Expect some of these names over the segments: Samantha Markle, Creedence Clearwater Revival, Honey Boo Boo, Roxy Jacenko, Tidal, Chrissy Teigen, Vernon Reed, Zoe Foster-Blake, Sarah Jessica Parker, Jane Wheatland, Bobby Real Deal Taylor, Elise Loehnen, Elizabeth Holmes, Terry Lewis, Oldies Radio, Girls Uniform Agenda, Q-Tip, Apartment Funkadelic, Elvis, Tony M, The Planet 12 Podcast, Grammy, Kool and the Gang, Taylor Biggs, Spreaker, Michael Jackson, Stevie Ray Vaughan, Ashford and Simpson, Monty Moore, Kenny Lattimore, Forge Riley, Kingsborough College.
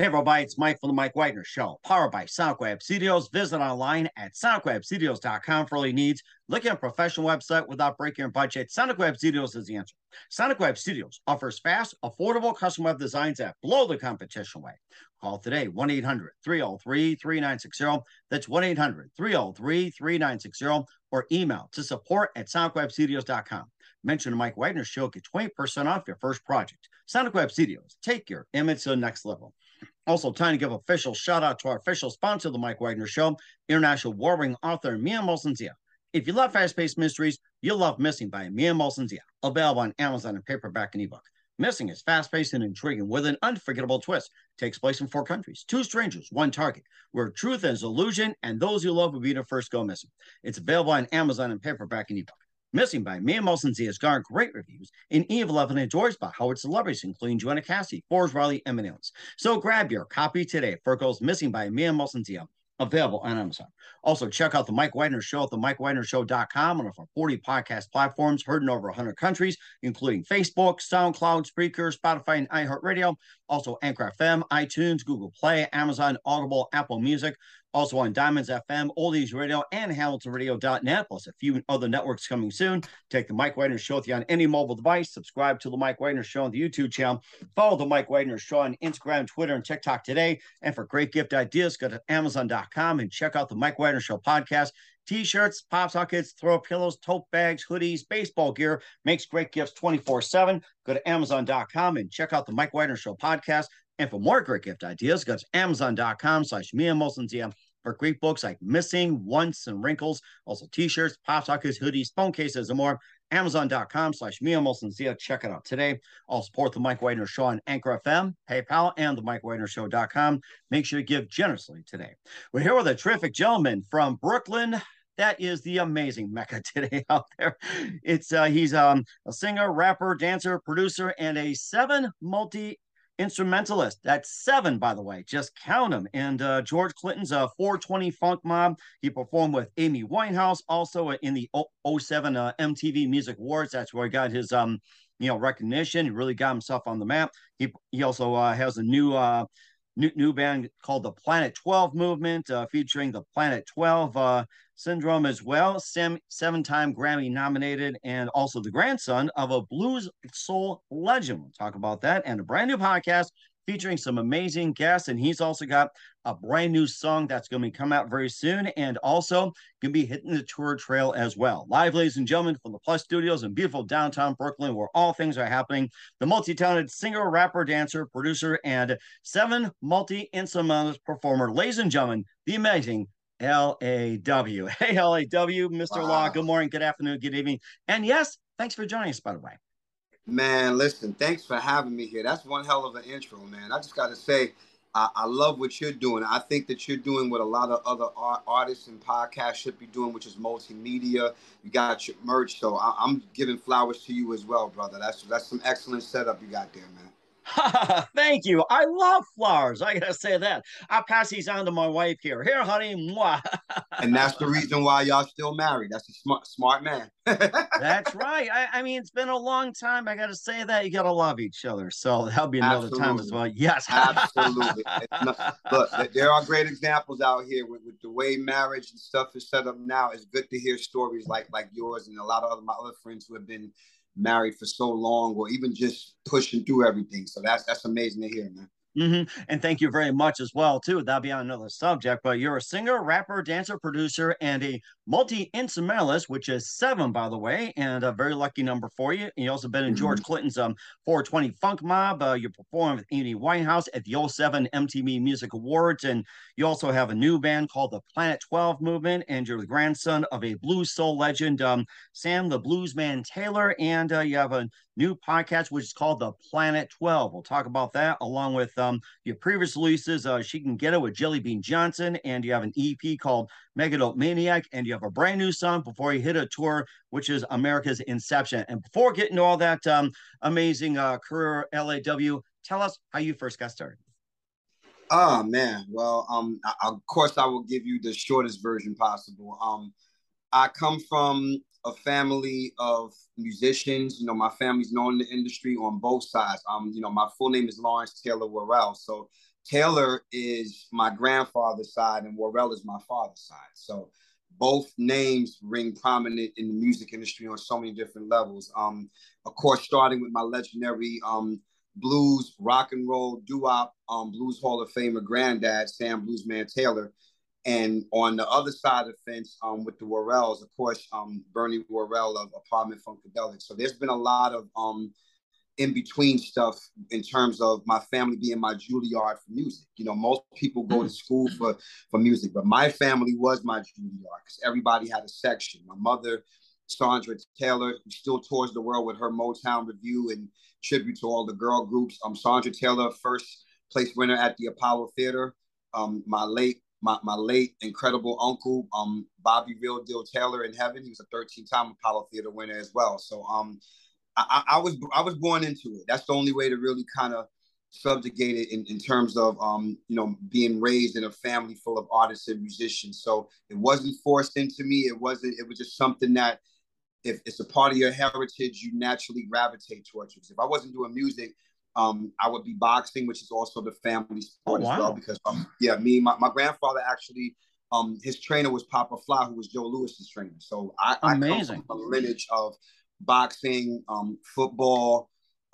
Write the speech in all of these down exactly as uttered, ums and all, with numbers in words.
Hey everybody, it's Mike from the Mike Whitener Show, powered by Sonic Web Studios. Visit online at sonic web studios dot com for all your needs. Look at a professional website without breaking your budget. Sonic Web Studios is the answer. Sonic Web Studios offers fast, affordable custom web designs that blow the competition away. Call today, one eight hundred, three oh three, three nine six oh. That's one eight hundred, three oh three, three nine six oh. Or email to support at sonic web studios dot com. Mention the Mike Whitener Show, get twenty percent off your first project. Sonic Web Studios, take your image to the next level. Also, time to give official shout out to our official sponsor of the Mike Whitener Show, international warring author Mia Molsonzia. If you love fast-paced mysteries, you'll love Missing by Mia Molsonzia, available on Amazon in paperback and ebook. Missing is fast-paced and intriguing with an unforgettable twist. It takes place in four countries, two strangers, one target, where truth is illusion and those you love will be the first go missing. It's available on Amazon in paperback and ebook. Missing by Mia Molsonzia has garnered great reviews and E eleven enjoys by Howard celebrities, including Joanna Cassidy, Forge Riley, and Elvis. So grab your copy today for goes Missing by Mia Molsonzia, available on Amazon. Also, check out the Mike Whitener Show at the mike whitener show dot com on over forty podcast platforms heard in over one hundred countries, including Facebook, SoundCloud, Spreaker, Spotify, and iHeartRadio. Also, Anchor F M, iTunes, Google Play, Amazon, Audible, Apple Music. Also on Diamonds F M, Oldies Radio, and hamilton radio dot net, plus a few other networks coming soon. Take the Mike Whitener Show with you on any mobile device. Subscribe to the Mike Whitener Show on the YouTube channel. Follow the Mike Whitener Show on Instagram, Twitter, and TikTok today. And for great gift ideas, go to amazon dot com and check out the Mike Whitener Show podcast. T-shirts, pop sockets, throw pillows, tote bags, hoodies, baseball gear. Makes great gifts twenty-four seven. Go to amazon dot com and check out the Mike Whitener Show podcast. And for more great gift ideas, go to amazon dot com slash Mia Molsonzia for great books like Missing, Once, and Wrinkles. Also t-shirts, pop sockets, hoodies, phone cases, and more. amazon dot com slash Mia Molsonzia. Check it out today. I'll support the Mike Whitener Show on Anchor F M, PayPal, and the mike whitener show dot com. Make sure to give generously today. We're here with a terrific gentleman from Brooklyn. That is the amazing Mecca today out there. It's uh, He's um, a singer, rapper, dancer, producer, and a seven multi instrumentalist. That's seven, by the way. Just count them. And uh, George Clinton's uh, four twenty Funk Mob. He performed with Amy Winehouse, also in the oh seven uh, M T V Music Awards. That's where he got his, um, you know, recognition. He really got himself on the map. He he also uh, has a new uh, new new band called the Planet twelve Movement, uh, featuring the Planet twelve uh, Syndrome as well. Sam, seven-time Grammy nominated, and also the grandson of a blues soul legend. We'll talk about that. And a brand new podcast featuring some amazing guests. And he's also got a brand new song that's going to be coming out very soon. And also going to be hitting the tour trail as well. Live, ladies and gentlemen, from the Plus Studios in beautiful downtown Brooklyn, where all things are happening. The multi-talented singer, rapper, dancer, producer, and seven multi-instrumentalist performer. Ladies and gentlemen, the amazing L A W. Hey, L A W, Mister Wow. Law, good morning, good afternoon, good evening. And yes, thanks for joining us, by the way. Man, listen, thanks for having me here. That's one hell of an intro, man. I just got to say, I, I love what you're doing. I think that you're doing what a lot of other art, artists and podcasts should be doing, which is multimedia. You got your merch, so I, I'm giving flowers to you as well, brother. That's, that's some excellent setup you got there, man. Thank you. I love flowers. I gotta say that. I pass these on to my wife here. Here, honey. Mwah. And that's the reason why y'all still married. That's a smart, smart man. That's right. I, I mean, it's been a long time. I gotta say that. You gotta love each other. So that'll be another Absolutely. Time as well. Yes. Absolutely. Not, look, there are great examples out here with, with the way marriage and stuff is set up now. It's good to hear stories like like yours and a lot of other, my other friends who have been married for so long, or even just pushing through everything. So that's that's amazing to hear, man. Mm-hmm. And thank you very much as well, too. That'll be on another subject, but you're a singer, rapper, dancer, producer, and a multi-instrumentalist, which is seven, by the way, and a very lucky number for you. And you also been in mm-hmm. George Clinton's um, four twenty Funk Mob. Uh, you performed with Amy Winehouse at the oh seven M T V Music Awards, and you also have a new band called the Planet twelve Movement, and you're the grandson of a blues soul legend, um, Sam "The Bluzman" Taylor, and uh, you have a new podcast, which is called The Planet twelve. We'll talk about that along with um, your previous releases. Uh, She Can Get It with Jelly Bean Johnson, and you have an E P called Megadope Maniac, and you have a brand new song Before You Hit a Tour, which is America's Inception. And before getting to all that um, amazing uh, career, L A W, tell us how you first got started. Oh, man. Well, um, I, of course, I will give you the shortest version possible. Um, I come from a family of musicians. You know, my family's known in the industry on both sides. Um, you know, my full name is Lawrence Taylor Worrell. So Taylor is my grandfather's side and Worrell is my father's side. So both names ring prominent in the music industry on so many different levels. Um, of course, starting with my legendary um, blues, rock and roll, doo-wop, um, blues Hall of Famer granddad, Sam "Bluzman" Taylor. And on the other side of the fence um, with the Worrells, of course, um, Bernie Worrell of Apartment Funkadelic. So there's been a lot of um, in-between stuff in terms of my family being my Juilliard for music. You know, most people go to school for, for music, but my family was my Juilliard because everybody had a section. My mother, Sandra Taylor, who still tours the world with her Motown review and tribute to all the girl groups. Um, Sandra Taylor, first place winner at the Apollo Theater. Um, my late My, my late incredible uncle, um, Bobby Real Deal Taylor in heaven. He was a thirteen-time Apollo Theater winner as well. So um, I, I was I was born into it. That's the only way to really kind of subjugate it in, in terms of um, you know, being raised in a family full of artists and musicians. So it wasn't forced into me. It wasn't. It was just something that if it's a part of your heritage, you naturally gravitate towards it. If I wasn't doing music, Um, I would be boxing, which is also the family sport. Oh, wow. As well, because um, yeah, me, my, my grandfather actually, um, his trainer was Papa Fly, who was Joe Lewis's trainer. So I, I come from a lineage of boxing, um, football,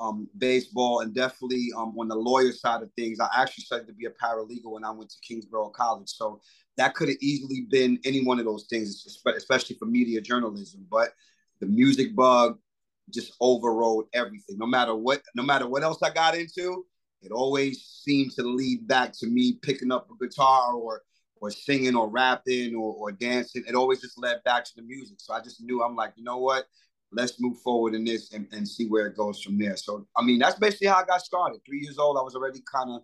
um, baseball, and definitely um, on the lawyer side of things. I actually started to be a paralegal when I went to Kingsborough College. So that could have easily been any one of those things, especially for media journalism. But the music bug just overrode everything. No matter what, no matter what else I got into, it always seemed to lead back to me picking up a guitar or or singing or rapping or, or dancing. It always just led back to the music. So I just knew, I'm like, you know what? Let's move forward in this and, and see where it goes from there. So, I mean, that's basically how I got started. Three years old, I was already kind of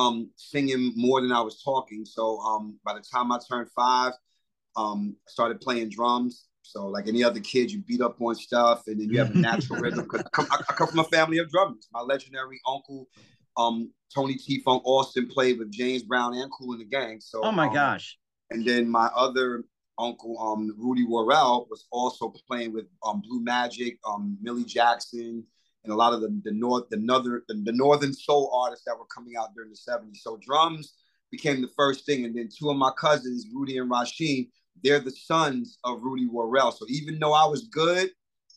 um, singing more than I was talking. So um, by the time I turned five, um, I started playing drums. So like any other kid, you beat up on stuff and then you have a natural rhythm. Cause I, come, I come from a family of drummers. My legendary uncle, um, Tony T. Funk Austin, played with James Brown and Kool and the Gang. So, oh my um, gosh. And then my other uncle, um, Rudy Worrell, was also playing with um, Blue Magic, um, Millie Jackson, and a lot of the, the, north, the, northern, the, the northern soul artists that were coming out during the seventies. So drums became the first thing. And then two of my cousins, Rudy and Rasheen, they're the sons of Rudy Worrell. So even though I was good,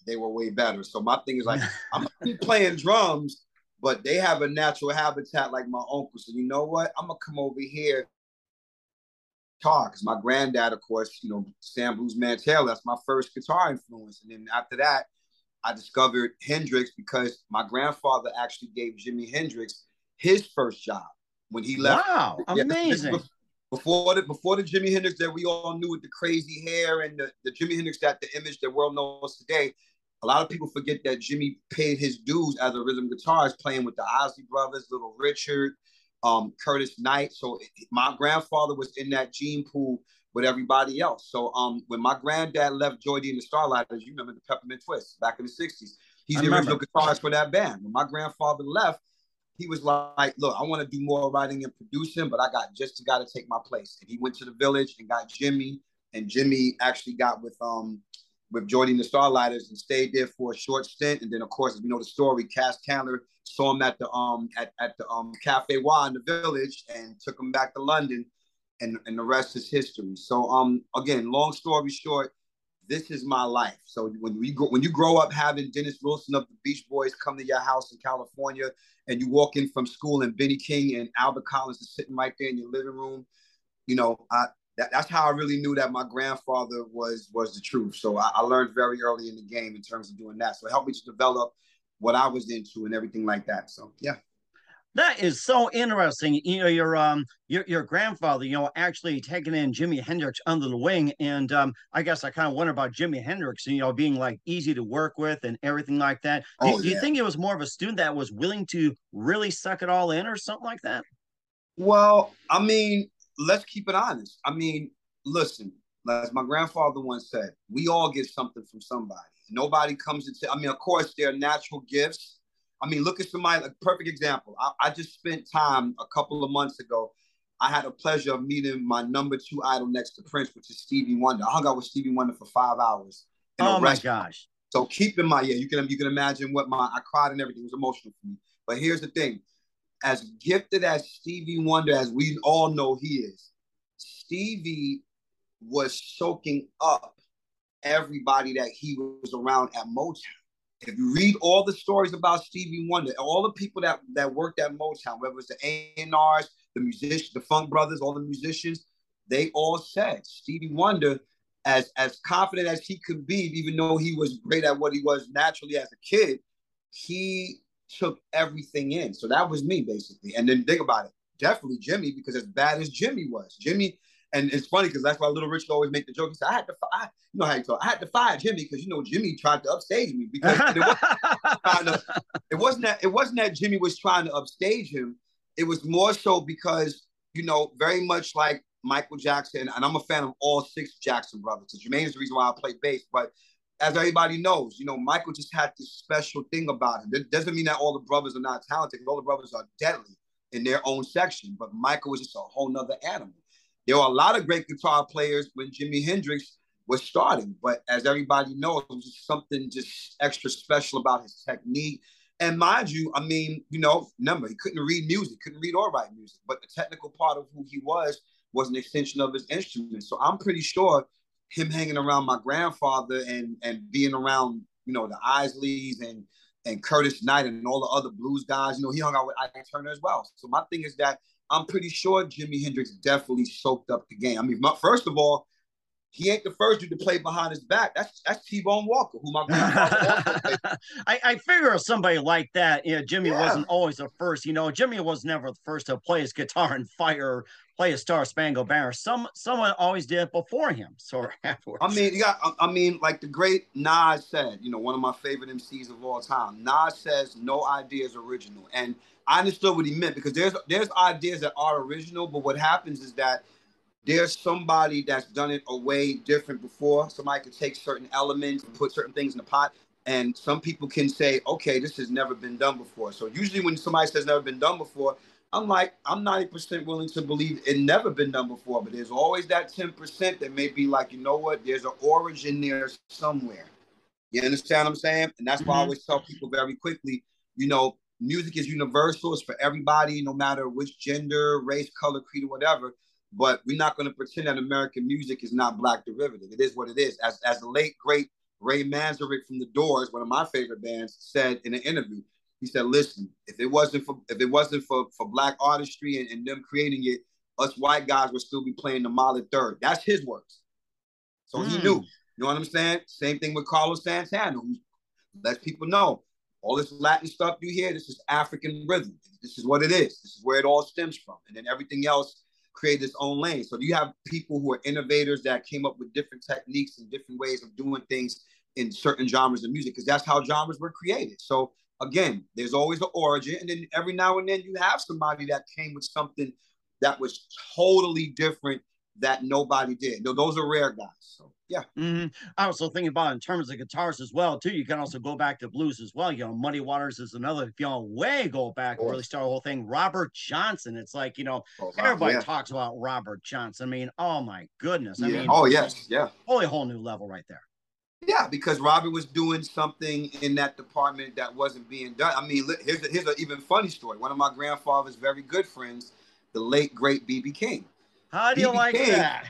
they were way better. So my thing is like, I'm playing drums, but they have a natural habitat like my uncle. So you know what? I'm going to come over here guitar. Because my granddad, of course, you know, Sam "Bluzman" Taylor, that's my first guitar influence. And then after that, I discovered Hendrix because my grandfather actually gave Jimi Hendrix his first job when he left. Wow, yeah, amazing. Before the, before the Jimi Hendrix that we all knew with the crazy hair and the, the Jimi Hendrix that the image the world knows today, a lot of people forget that Jimi paid his dues as a rhythm guitarist, playing with the Ozzy Brothers, Little Richard, um, Curtis Knight. So it, my grandfather was in that gene pool with everybody else. So um, when my granddad left Joey Dee and the Starliters, you remember the Peppermint Twist back in the sixties. He's the original guitarist for that band. When my grandfather left, he was like, look, I want to do more writing and producing, but I got just got to take my place. And he went to the Village and got Jimi, and Jimi actually got with um with Joey Dee and the Starlighters and stayed there for a short stint. And then, of course, as we know the story, Cass Chandler saw him at the um at, at the um Cafe Wa in the Village and took him back to London, and and the rest is history. So um again, long story short, this is my life. So when we go, when you grow up having Dennis Wilson of the Beach Boys come to your house in California, and you walk in from school and B B. King and Albert Collins is sitting right there in your living room, you know, I, that, that's how I really knew that my grandfather was was the truth. So I, I learned very early in the game in terms of doing that. So it helped me to develop what I was into and everything like that. So yeah. That is so interesting. You know, your um, your your grandfather, you know, actually taking in Jimi Hendrix under the wing, and um, I guess I kind of wonder about Jimi Hendrix, you know, being like easy to work with and everything like that. Oh, do, do yeah. you think it was more of a student that was willing to really suck it all in, or something like that? Well, I mean, let's keep it honest. I mean, listen, as my grandfather once said, we all get something from somebody. Nobody comes into. I mean, of course, there are natural gifts. I mean, look at somebody, a perfect example. I, I just spent time a couple of months ago. I had the pleasure of meeting my number two idol next to Prince, which is Stevie Wonder. I hung out with Stevie Wonder for five hours. in oh a restaurant. Oh my gosh. So keep in mind, yeah, you can you can imagine what my, I cried and everything. It was emotional for me. But here's the thing. As gifted as Stevie Wonder, as we all know he is, Stevie was soaking up everybody that he was around at Motown. If you read all the stories about Stevie Wonder, all the people that, that worked at Motown, whether it's the A and Rs, the musicians, the Funk Brothers, all the musicians, they all said Stevie Wonder, as, as confident as he could be, even though he was great at what he was naturally as a kid, he took everything in. So that was me, basically. And then think about it. Definitely Jimmy, because as bad as Jimmy was, Jimmy, and it's funny because that's why Little Richard always make the joke. He said, I had to, I, you know how you talk, I had to fire Jimmy because, you know, Jimmy tried to upstage me. Because it, wasn't to, it, wasn't that, it wasn't that Jimmy was trying to upstage him. It was more so because, you know, very much like Michael Jackson, and I'm a fan of all six Jackson brothers. So Jermaine is the reason why I play bass, but as everybody knows, you know, Michael just had this special thing about him. That doesn't mean that all the brothers are not talented, because all the brothers are deadly in their own section, but Michael was just a whole nother animal. There were a lot of great guitar players when Jimi Hendrix was starting, but as everybody knows, it was just something just extra special about his technique. And mind you, I mean, you know, remember, he couldn't read music, couldn't read or write music, but the technical part of who he was was an extension of his instrument. So I'm pretty sure him hanging around my grandfather and, and being around, you know, the Isleys and, and Curtis Knight and all the other blues guys, you know, he hung out with Ike Turner as well. So my thing is that I'm pretty sure Jimi Hendrix definitely soaked up the game. I mean, my, first of all, he ain't the first dude to play behind his back. That's that's T-Bone Walker, who my grandfather played. I, I figure if somebody like that, you know, Jimmy yeah. wasn't always the first. You know, Jimmy was never the first to play his guitar and fire, play a Star Spangled Banner. Some someone always did it before him, so afterwards. I mean, yeah, I, I mean, like the great Nas said, you know, one of my favorite M Cs of all time. Nas says, "No idea is original," and I understood what he meant, because there's there's ideas that are original, but what happens is that there's somebody that's done it a way different before. Somebody can take certain elements and put certain things in the pot. And some people can say, okay, this has never been done before. So usually when somebody says never been done before, I'm like, I'm ninety percent willing to believe it never been done before. But there's always that ten percent that may be like, you know what? There's an origin there somewhere. You understand what I'm saying? And that's why I always tell people very quickly, you know, music is universal. It's for everybody, no matter which gender, race, color, creed, or whatever. But we're not going to pretend that American music is not Black derivative. It is what it is. As, as the late, great Ray Manzarek from The Doors, one of my favorite bands, said in an interview, he said, listen, if it wasn't for, if it wasn't for, for Black artistry and, and them creating it, us white guys would still be playing the Mile Third. That's his words. So mm. he knew. You know what I'm saying? Same thing with Carlos Santana, who lets people know, all this Latin stuff you hear, this is African rhythm. This is what it is. This is where it all stems from. And then everything else create its own lane. So you have people who are innovators that came up with different techniques and different ways of doing things in certain genres of music, because that's how genres were created. So again, there's always an origin. And then every now and then you have somebody that came with something that was totally different that nobody did. No, those are rare guys. So yeah. Mm-hmm. I also think about in terms of guitars as well too. You can also go back to blues as well. You know, Muddy Waters is another. If y'all way go back, and really start the whole thing. Robert Johnson. It's like, you know, oh, wow. everybody yeah. talks about Robert Johnson. I mean, oh my goodness. I yeah. mean, oh yes, yeah, totally whole new level right there. Yeah, because Robert was doing something in that department that wasn't being done. I mean, here's a, here's an even funny story. One of my grandfather's very good friends, the late great B B King. How do you B B like King, that?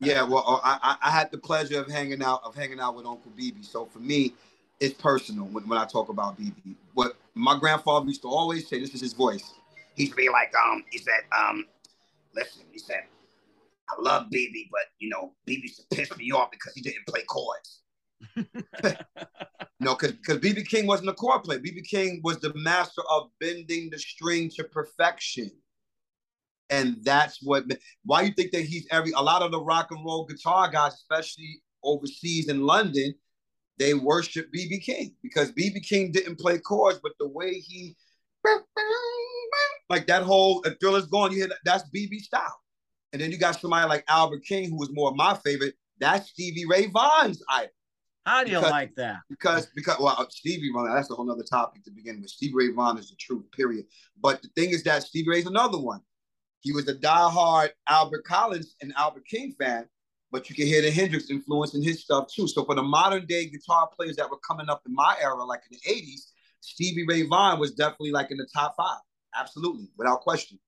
yeah, well, I, I had the pleasure of hanging out of hanging out with Uncle B B. So for me, it's personal when, when I talk about B B. But my grandfather used to always say, this is his voice. He used to be like, um, he said, um, listen, he said, I love B B, but you know, B B used to piss me off because he didn't play chords. No, because because B B King wasn't a chord player. B B King was the master of bending the string to perfection. And that's what, why you think that he's every, a lot of the rock and roll guitar guys, especially overseas in London, they worship B B King, because B B King didn't play chords, but the way he, like that whole, if Thriller's going, you hear that, that's B B style. And then you got somebody like Albert King, who was more of my favorite, that's Stevie Ray Vaughan's idol. How do you because, like that? Because, because well, Stevie Ray, that's a whole other topic to begin with. Stevie Ray Vaughan is the truth, period. But the thing is that Stevie Ray's another one. He was a diehard Albert Collins and Albert King fan, but you can hear the Hendrix influence in his stuff too. So for the modern day guitar players that were coming up in my era, like in the eighties, Stevie Ray Vaughan was definitely like in the top five. Absolutely, without question.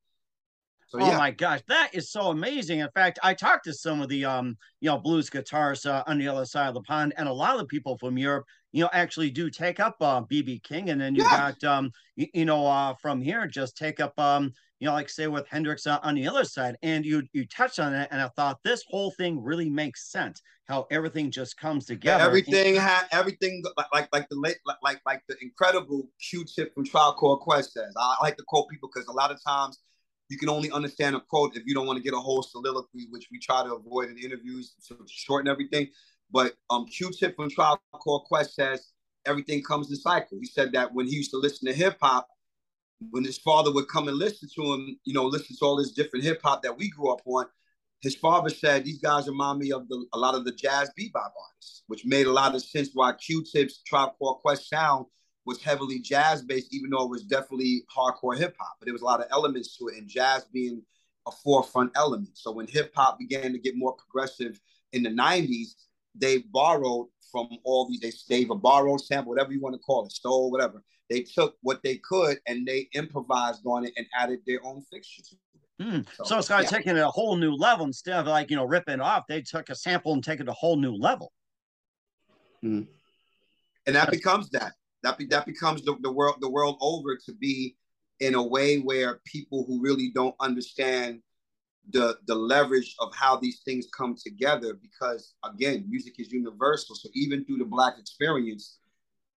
So, yeah. Oh my gosh, that is so amazing. In fact, I talked to some of the um, you know, blues guitarists uh, on the other side of the pond, and a lot of the people from Europe, you know, actually do take up uh, B B. King, and then you yeah. got um, you, you know, uh, from here just take up um, you know, like say with Hendrix uh, on the other side, and you you touched on it, and I thought this whole thing really makes sense how everything just comes together. Yeah, everything, ha everything like like the late like like, like the incredible Q-Tip from Tribe Called Quest says. I like to quote people because a lot of times you can only understand a quote if you don't want to get a whole soliloquy, which we try to avoid in interviews to shorten everything. But um, Q-Tip from Tribe Called Quest says, everything comes in cycle. He said that when he used to listen to hip-hop, when his father would come and listen to him, you know, listen to all this different hip-hop that we grew up on, his father said, these guys remind me of the, a lot of the jazz bebop artists, which made a lot of sense why Q-Tip's Tribe Called Quest sound was heavily jazz-based, even though it was definitely hardcore hip-hop. But there was a lot of elements to it, and jazz being a forefront element. So when hip-hop began to get more progressive in the nineties, they borrowed from all these, they stayed a borrowed sample, whatever you want to call it, stole, whatever. They took what they could, and they improvised on it and added their own fixtures. Mm. So, so it's kind of yeah. taking it a whole new level. Instead of, like, you know, ripping it off, they took a sample and taking it a whole new level. Mm. And that becomes that. That, be, that becomes the, the world the world over to be in a way where people who really don't understand the, the leverage of how these things come together, because, again, music is universal. So even through the Black experience,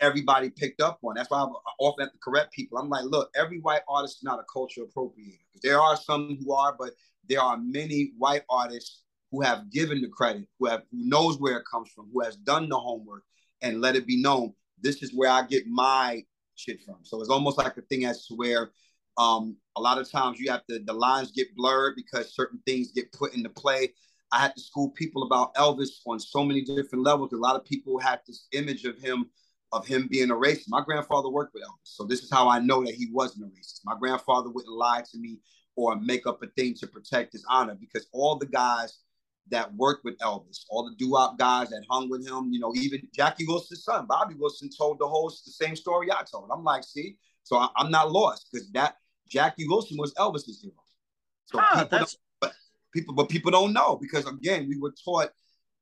everybody picked up on. That's why I often have to correct people. I'm like, look, every white artist is not a culture appropriator. There are some who are, but there are many white artists who have given the credit, who, have, who knows where it comes from, who has done the homework, and let it be known. This is where I get my shit from. So it's almost like a thing as to where um, a lot of times you have to, the lines get blurred because certain things get put into play. I had to school people about Elvis on so many different levels. A lot of people had this image of him, of him being a racist. My grandfather worked with Elvis. So this is how I know that he wasn't a racist. My grandfather wouldn't lie to me or make up a thing to protect his honor, because all the guys that worked with Elvis, all the doo-wop guys that hung with him, you know, even Jackie Wilson's son, Bobby Wilson, told the whole the same story I told. I'm like, see, so I, I'm not lost, because that Jackie Wilson was Elvis's hero. So ah, people, that's... But people, but people don't know, because again, we were taught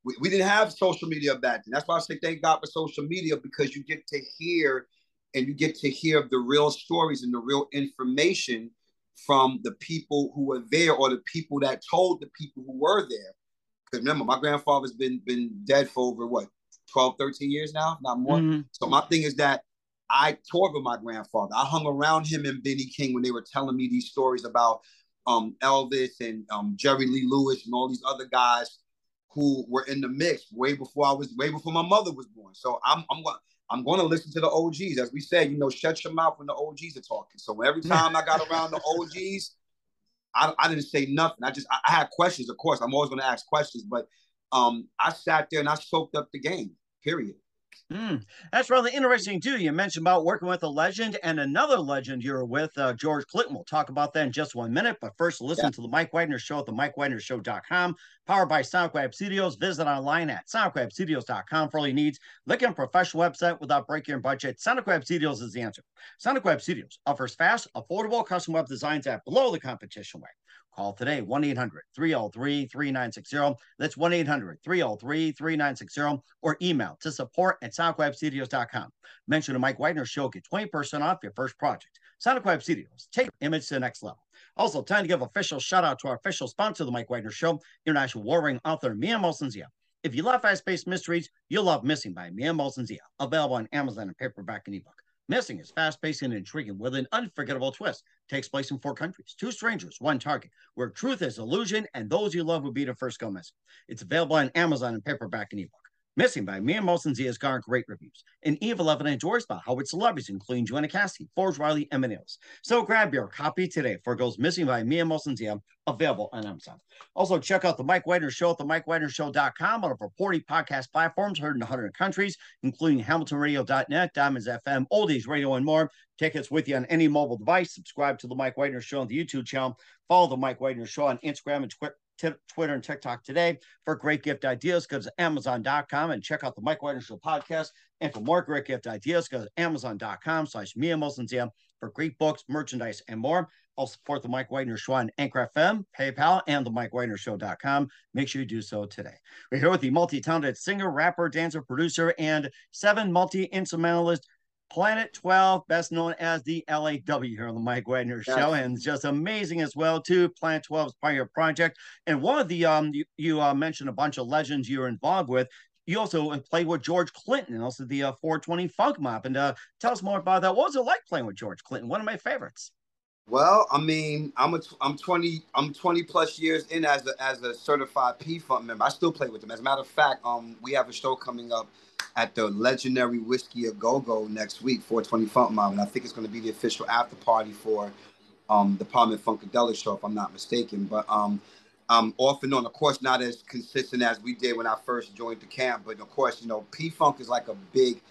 we, we didn't have social media back then. That's why I say thank God for social media, because you get to hear and you get to hear the real stories and the real information from the people who were there, or the people that told the people who were there. Because remember, my grandfather's been been dead for over, what, twelve, thirteen years now, not more. Mm-hmm. So my thing is that I toured with my grandfather. I hung around him and Benny King when they were telling me these stories about um, Elvis and um, Jerry Lee Lewis and all these other guys who were in the mix way before I was, way before my mother was born. So I'm I'm going I'm going to listen to the O Gs, as we said. You know, shut your mouth when the O Gs are talking. So every time I got around the O Gs. I, I didn't say nothing. I just, I, I had questions, of course. I'm always going to ask questions, but um, I sat there and I soaked up the game, period. Mm. That's rather interesting, too. You mentioned about working with a legend, and another legend you're with, uh, George Clinton. We'll talk about that in just one minute, but first listen yeah. to The Mike Wagner Show at the mike wagner show dot com, powered by Sonic Web Studios. Visit online at sonic web studios dot com for all your needs. Look at a professional website without breaking your budget. Sonic Web Studios is the answer. Sonic Web Studios offers fast, affordable custom web designs at below the competition rate. Call today, one eight hundred, three oh three, three nine six zero. That's one eight hundred, three oh three, three nine six zero, or email to support at sonic web studios dot com. Mention the Mike Wagner Show, get twenty percent off your first project. Sonic Web Studios, take your image to the next level. Also, time to give official shout out to our official sponsor, The Mike Wagner Show, international warring author Mia Molsonzia. If you love fast-paced mysteries, you'll love Missing by Mia Molsonzia, available on Amazon and paperback and ebook. Missing is fast-paced and intriguing with an unforgettable twist. Takes place in four countries, two strangers, one target, where truth is illusion and those you love will be the first go missing. It's available on Amazon and paperback and ebook. Missing by Mia Molsonzia has garnered great reviews. An E V eleven endorsed by Howard celebrities, including Joanna Cassidy, Forge Riley, and Elvis. So grab your copy today for Goes Missing by Mia Molsonzia, available on Amazon. Also, check out The Mike Wagner Show at the mike wagner show dot com on over forty podcast platforms heard in one hundred countries, including hamilton radio dot net, Diamonds F M, Oldies Radio, and more. Tickets with you on any mobile device. Subscribe to The Mike Wagner Show on the YouTube channel. Follow The Mike Wagner Show on Instagram and Twitter. Twitter and TikTok today for great gift ideas. Go to amazon dot com and check out the Mike Weiner Show podcast. And for more great gift ideas, go to amazon dot com slash Mia Molsonzia for great books, merchandise, and more. Also support the Mike Weiner Show on Anchor F M, PayPal, and the mike weiner show dot com. Make sure you do so today. We're here with the multi-talented singer, rapper, dancer, producer, and seven multi-instrumentalist, Planet twelve, best known as the L A W, here on the Mike Weiner Show. Yes. And just amazing as well, too, Planet twelve's Pioneer Project. And one of the, um, you, you uh, mentioned a bunch of legends you were involved with. You also played with George Clinton and also the uh, four twenty Funk Mob. And uh, tell us more about that. What was it like playing with George Clinton? One of my favorites. Well, I mean, I'm a, I'm twenty I'm twenty plus years in as a as a certified P Funk member. I still play with them. As a matter of fact, um, we have a show coming up at the legendary Whiskey A Go Go next week, four twenty Funk Mob, and I think it's going to be the official after party for um the Parliament Funkadelic show, if I'm not mistaken. But um. Um, off and on, of course, not as consistent as we did when I first joined the camp. But of course, you know, P-Funk is like a big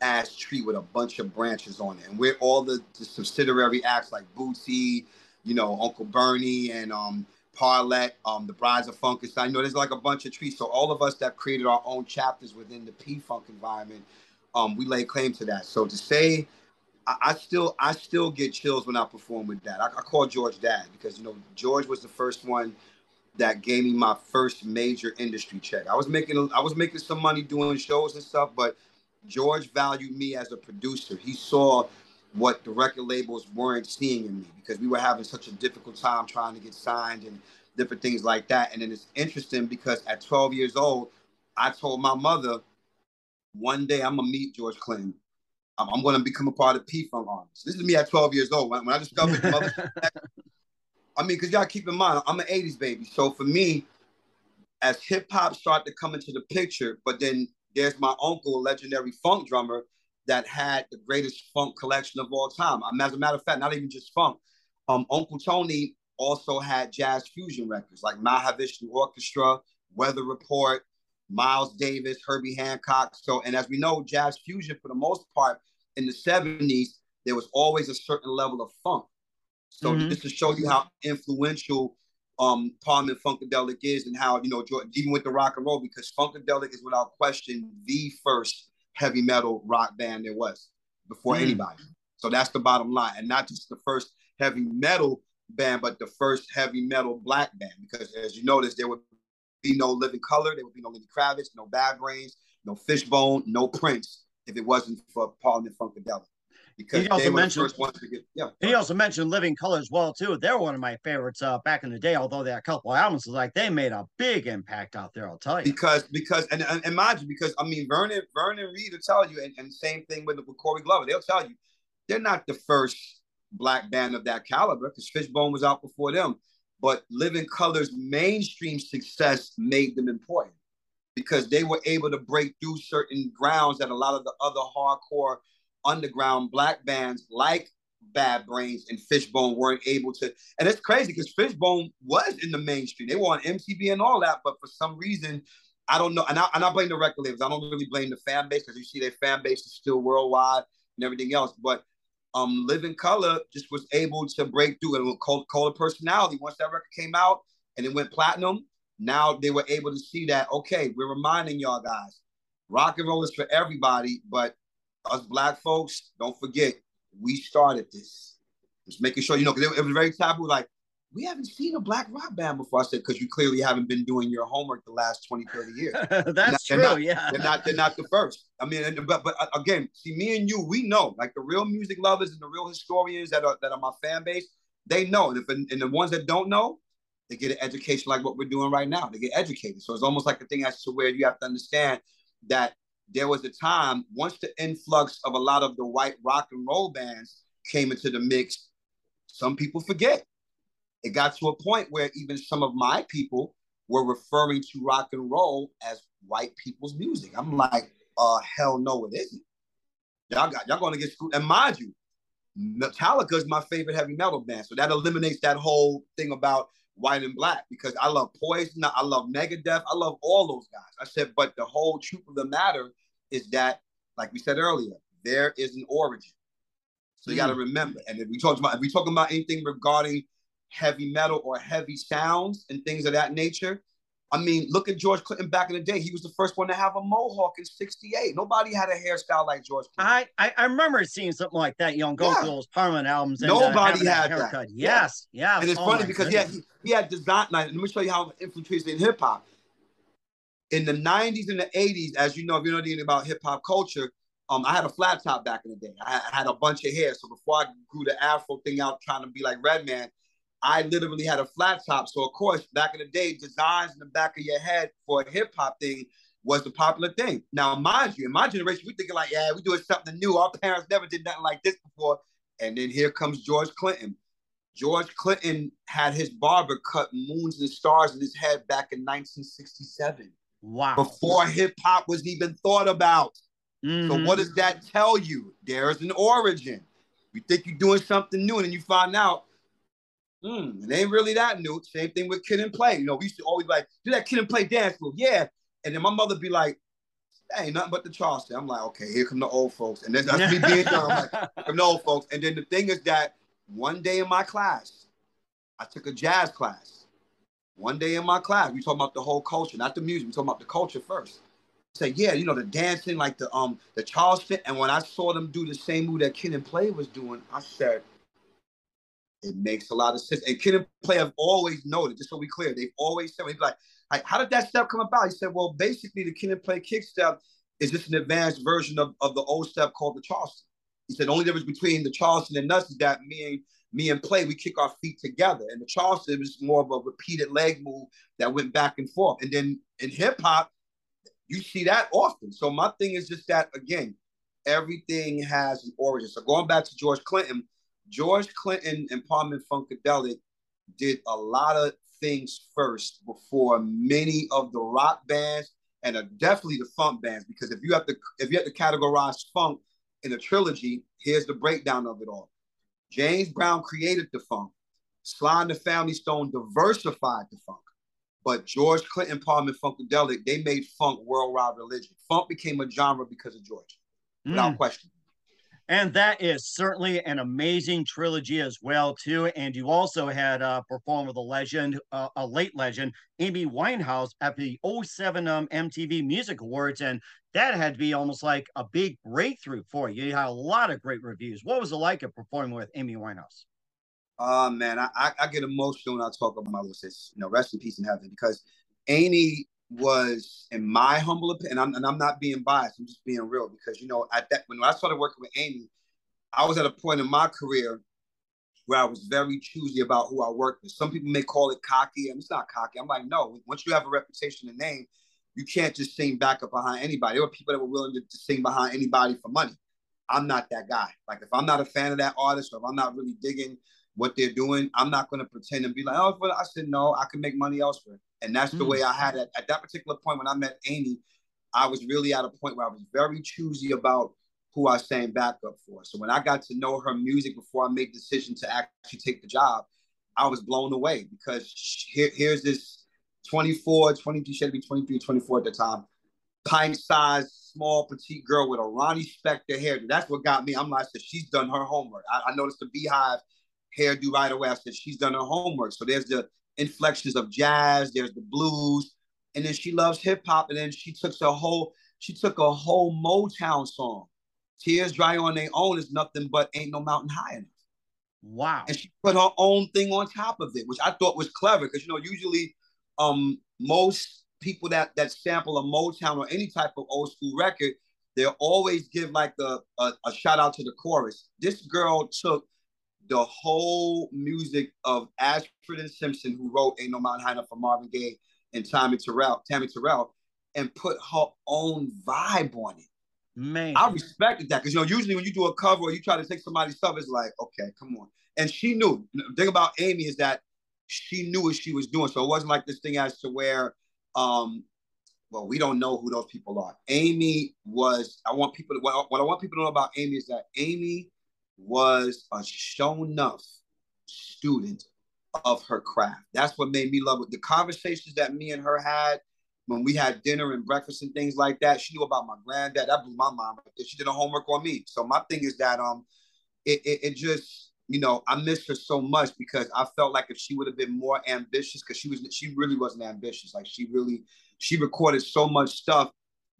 ass tree with a bunch of branches on it. And we're all the, the subsidiary acts like Bootsy, you know, Uncle Bernie and um, Parlette, um, the Brides of Funkenstein. You know, there's like a bunch of trees. So all of us that created our own chapters within the P-Funk environment, um, we lay claim to that. So to say, I, I still I still get chills when I perform with Dad. I, I call George Dad because, you know, George was the first one that gave me my first major industry check. I was making I was making some money doing shows and stuff, but George valued me as a producer. He saw what the record labels weren't seeing in me because we were having such a difficult time trying to get signed and different things like that. And then it's interesting because at twelve years old, I told my mother, one day I'm gonna meet George Clinton. I'm, I'm gonna become a part of P-Funk Artists. This is me at twelve years old. When, when I discovered the mother. I mean, because y'all keep in mind, I'm an eighties baby. So for me, as hip-hop started to come into the picture, but then there's my uncle, a legendary funk drummer, that had the greatest funk collection of all time. As a matter of fact, not even just funk. Um, Uncle Tony also had jazz fusion records, like Mahavishnu Orchestra, Weather Report, Miles Davis, Herbie Hancock. So, and as we know, jazz fusion, for the most part, in the seventies, there was always a certain level of funk. So mm-hmm. just to show you how influential um, Parliament Funkadelic is and how, you know, even with the rock and roll, because Funkadelic is without question the first heavy metal rock band there was before mm-hmm. anybody. So that's the bottom line. And not just the first heavy metal band, but the first heavy metal black band. Because as you notice, there would be no Living Color, there would be no Lenny Kravitz, no Bad Brains, no Fishbone, no Prince, if it wasn't for Parliament Funkadelic. Because he also mentioned, to get, yeah. He also mentioned Living Color as well, too. They're one of my favorites uh, back in the day, although they had a couple of albums. Like, they made a big impact out there, I'll tell you. Because, because, and, and, and mind you, because, I mean, Vernon, Vernon Reed will tell you, and, and same thing with, with Corey Glover, they'll tell you, they're not the first black band of that caliber, because Fishbone was out before them. But Living Color's mainstream success made them important, because they were able to break through certain grounds that a lot of the other hardcore underground black bands like Bad Brains and Fishbone weren't able to. And it's crazy because Fishbone was in the mainstream. They were on M T V and all that, but for some reason, I don't know. And I, and I blame the record labels. I don't really blame the fan base because you see their fan base is still worldwide and everything else. But um, Living Color just was able to break through. And with Cold, Cold Personality, once that record came out and it went platinum, now they were able to see that, okay, we're reminding y'all guys, rock and roll is for everybody, but us black folks, don't forget, we started this. Just making sure, you know, because it, it was very taboo. Like, we haven't seen a black rock band before. I said, because you clearly haven't been doing your homework the last twenty, thirty years. That's they're true, not, yeah. They're not, they're not the first. I mean, but, but again, see, me and you, we know. Like, the real music lovers and the real historians that are that are my fan base, they know. And, if, and the ones that don't know, they get an education like what we're doing right now. They get educated. So it's almost like the thing as to where you have to understand that there was a time, once the influx of a lot of the white rock and roll bands came into the mix, some people forget. It got to a point where even some of my people were referring to rock and roll as white people's music. I'm like, uh, hell no, it isn't. Y'all got, y'all going to get screwed. And mind you, Metallica is my favorite heavy metal band. So that eliminates that whole thing about white and black, because I love Poison, I love Megadeth, I love all those guys. I said, but the whole truth of the matter is that, like we said earlier, there is an origin. So mm. you got to remember. And if we talk about if we talk about anything regarding heavy metal or heavy sounds and things of that nature. I mean, look at George Clinton back in the day. He was the first one to have a mohawk in sixty-eight. Nobody had a hairstyle like George Clinton. I, I, I remember seeing something like that, you know, going yeah. through those Parliament albums. And, Nobody uh, had that. that. Yes, yeah. Yes. And it's oh funny because he had, he, he had design, like, let me show you how infiltrated in hip hop. In the nineties and the eighties, as you know, if you know anything about hip hop culture, um, I had a flat top back in the day. I, I had a bunch of hair. So before I grew the afro thing out trying to be like Redman, I literally had a flat top. So of course, back in the day, designs in the back of your head for a hip hop thing was the popular thing. Now, mind you, in my generation, we thinking like, yeah, we doing something new. Our parents never did nothing like this before. And then here comes George Clinton. George Clinton had his barber cut moons and stars in his head back in nineteen sixty-seven. Wow. Before hip hop was even thought about. Mm-hmm. So what does that tell you? There's an origin. You think you're doing something new and then you find out, Mm, it ain't really that new. Same thing with Kid and Play. You know, we used to always like, do that Kid and Play dance move. Yeah. And then my mother be like, that ain't nothing but the Charleston. I'm like, okay, here come the old folks. And then that's me being dumb. I'm like, here come the old folks. And then the thing is that one day in my class, I took a jazz class. One day in my class, we talking about the whole culture, not the music. We talking about the culture first. Say, yeah, you know, the dancing, like the um the Charleston. And when I saw them do the same move that Kid and Play was doing, I said, it makes a lot of sense. And Kid and Play have always noted, just so we clear, they've always said, he's like, like, how did that step come about? He said, well, basically the Kid and Play kick step is just an advanced version of, of the old step called the Charleston. He said, the only difference between the Charleston and us is that me and, me and Play, we kick our feet together. And the Charleston was more of a repeated leg move that went back and forth. And then in hip hop, you see that often. So my thing is just that, again, everything has an origin. So going back to George Clinton, George Clinton and Parliament Funkadelic did a lot of things first before many of the rock bands and definitely the funk bands. Because if you have to, if you have to categorize funk in a trilogy, here's the breakdown of it all. James Brown created the funk. Sly and the Family Stone diversified the funk. But George Clinton, Parliament Funkadelic, they made funk worldwide religion. Funk became a genre because of George, without mm. question. And that is certainly an amazing trilogy as well, too. And you also had uh, perform with a legend, uh, a late legend, Amy Winehouse, at the oh seven um, M T V Music Awards. And that had to be almost like a big breakthrough for you. You had a lot of great reviews. What was it like at performing with Amy Winehouse? Oh, uh, man, I, I, I get emotional when I talk about my little sis. You know, rest in peace in heaven. Because Amy was, in my humble opinion, and I'm, and I'm not being biased, I'm just being real, because, you know, at that, when I started working with Amy, I was at a point in my career where I was very choosy about who I worked with. Some people may call it cocky, and it's not cocky. I'm like, no, once you have a reputation and name, you can't just sing back up behind anybody. There were people that were willing to, to sing behind anybody for money. I'm not that guy. Like, if I'm not a fan of that artist, or if I'm not really digging what they're doing, I'm not going to pretend and be like, oh, well, I said, no, I can make money elsewhere. And that's mm. the way I had it. At that particular point when I met Amy, I was really at a point where I was very choosy about who I sang backup for. So when I got to know her music before I made the decision to actually take the job, I was blown away, because here, here's this twenty-four, twenty-two, she had to be twenty-three, twenty-four at the time, pint-sized, small, petite girl with a Ronnie Spector hairdo. That's what got me. I'm like, so she's done her homework. I, I noticed the beehive hairdo right away. I said, she's done her homework. So there's the inflections of jazz, there's the blues, and then she loves hip hop. And then she took a whole, she took a whole Motown song, "Tears Dry on Their Own" is nothing but "Ain't No Mountain High Enough." Wow! And she put her own thing on top of it, which I thought was clever, because, you know, usually um, most people that that sample a Motown or any type of old school record, they'll always give like a, a, a shout out to the chorus. This girl took the whole music of Ashford and Simpson, who wrote "Ain't No Mountain High Enough" for Marvin Gaye and Tammy Terrell, Tammy Terrell, and put her own vibe on it. Man, I respected that, because, you know, usually when you do a cover or you try to take somebody's stuff, it's like, okay, come on. And she knew. The thing about Amy is that she knew what she was doing, so it wasn't like this thing as to where, um, well, we don't know who those people are. Amy was. I want people to. What, what I want people to know about Amy is that Amy was a show-nuff student of her craft. That's what made me love it. The conversations that me and her had when we had dinner and breakfast and things like that, she knew about my granddad. That blew my mind. She did her homework on me. So my thing is that um, it, it, it just, you know, I miss her so much because I felt like if she would have been more ambitious, because she was, she really wasn't ambitious. Like she really, she recorded so much stuff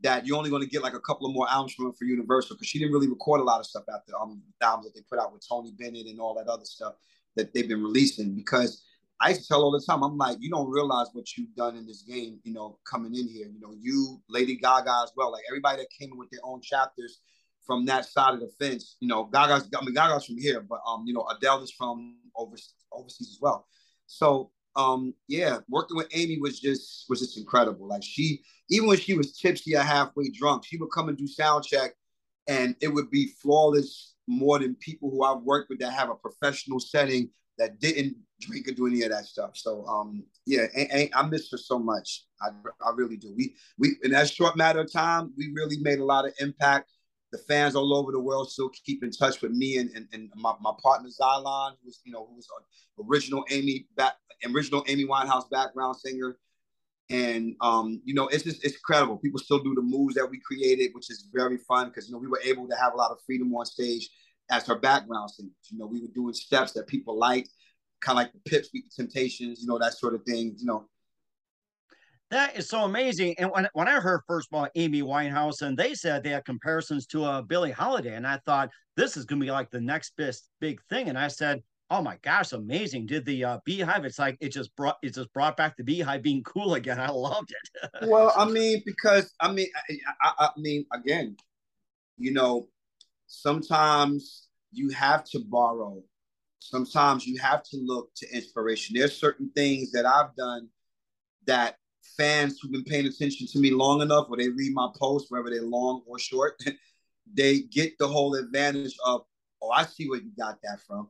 that you're only going to get like a couple of more albums from her for Universal, because she didn't really record a lot of stuff after um, the albums that they put out with Tony Bennett and all that other stuff that they've been releasing. Because I used to tell all the time, I'm like, you don't realize what you've done in this game, you know, coming in here. You know, you, Lady Gaga as well, like everybody that came in with their own chapters from that side of the fence. You know, Gaga's, I mean, Gaga's from here, but, um, you know, Adele is from overseas, overseas as well. So, um, yeah, working with Amy was just, was just incredible. Like she, even when she was tipsy or halfway drunk, she would come and do sound check and it would be flawless, more than people who I've worked with that have a professional setting that didn't drink or do any of that stuff. So, um, yeah, and, and I miss her so much. I, I really do. We, we, in that short matter of time, we really made a lot of impact. The fans all over the world still keep in touch with me and, and, and my, my partner Xylon, who's, you know, who was an original Amy back, original Amy Winehouse background singer. And, um, you know, it's just, it's incredible. People still do the moves that we created, which is very fun because, you know, we were able to have a lot of freedom on stage as her background singers. You know, we were doing steps that people liked, kind of like the Pips, the Temptations, you know, that sort of thing, you know. That is so amazing. And when, when I heard first of all Amy Winehouse, and they said they had comparisons to uh, Billie Holiday, and I thought this is going to be like the next best big thing. And I said, "Oh my gosh, amazing!" Did the uh, Beehive? It's like it just brought it just brought back the Beehive being cool again. I loved it. Well, I mean, because I mean, I, I, I mean, again, you know, sometimes you have to borrow. Sometimes you have to look to inspiration. There's certain things that I've done that fans who've been paying attention to me long enough, or they read my posts, whether they're long or short, they get the whole advantage of, oh, I see where you got that from.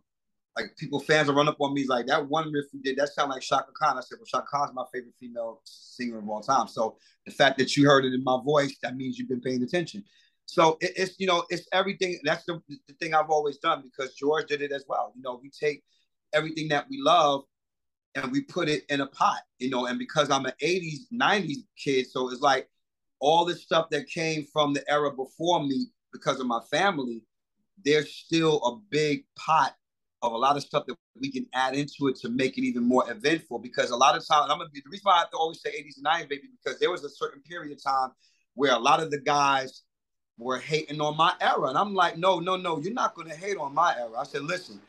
Like people, fans will run up on me like, that one riff you did, that sound like Chaka Khan. I said, well, Chaka Khan's my favorite female singer of all time. So the fact that you heard it in my voice, that means you've been paying attention. So it, it's, you know, it's everything. That's the, the thing I've always done, because George did it as well. You know, we take everything that we love and we put it in a pot, you know, and because I'm an eighties, nineties kid, so it's like all this stuff that came from the era before me because of my family, there's still a big pot of a lot of stuff that we can add into it to make it even more eventful. Because a lot of times, I'm gonna be, the reason why I have to always say eighties and nineties, baby, because there was a certain period of time where a lot of the guys were hating on my era. And I'm like, no, no, no, you're not gonna hate on my era. I said, listen,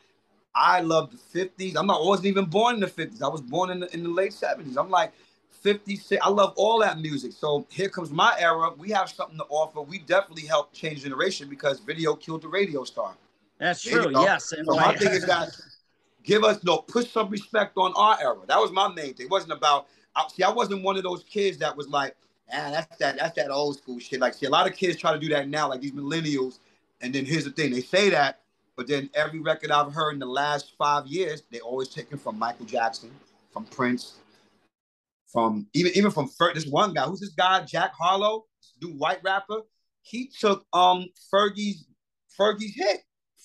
I love the fifties. I'm not, I wasn't even born in the fifties. I was born in the, in the late seventies. I'm like fifty-six. I love all that music. So here comes my era. We have something to offer. We definitely helped change generation because video killed the radio star. That's there true. You know? Yes. So my thing is that give us no put some respect on our era. That was my main thing. It wasn't about I, see. I wasn't one of those kids that was like, ah, that's that. That's that old school shit. Like, see, a lot of kids try to do that now. Like these millennials. And then here's the thing. They say that. But then every record I've heard in the last five years, they always taken from Michael Jackson, from Prince, from even even from Fer this one guy. Who's this guy? Jack Harlow, this new white rapper. He took um Fergie's Fergie's hit.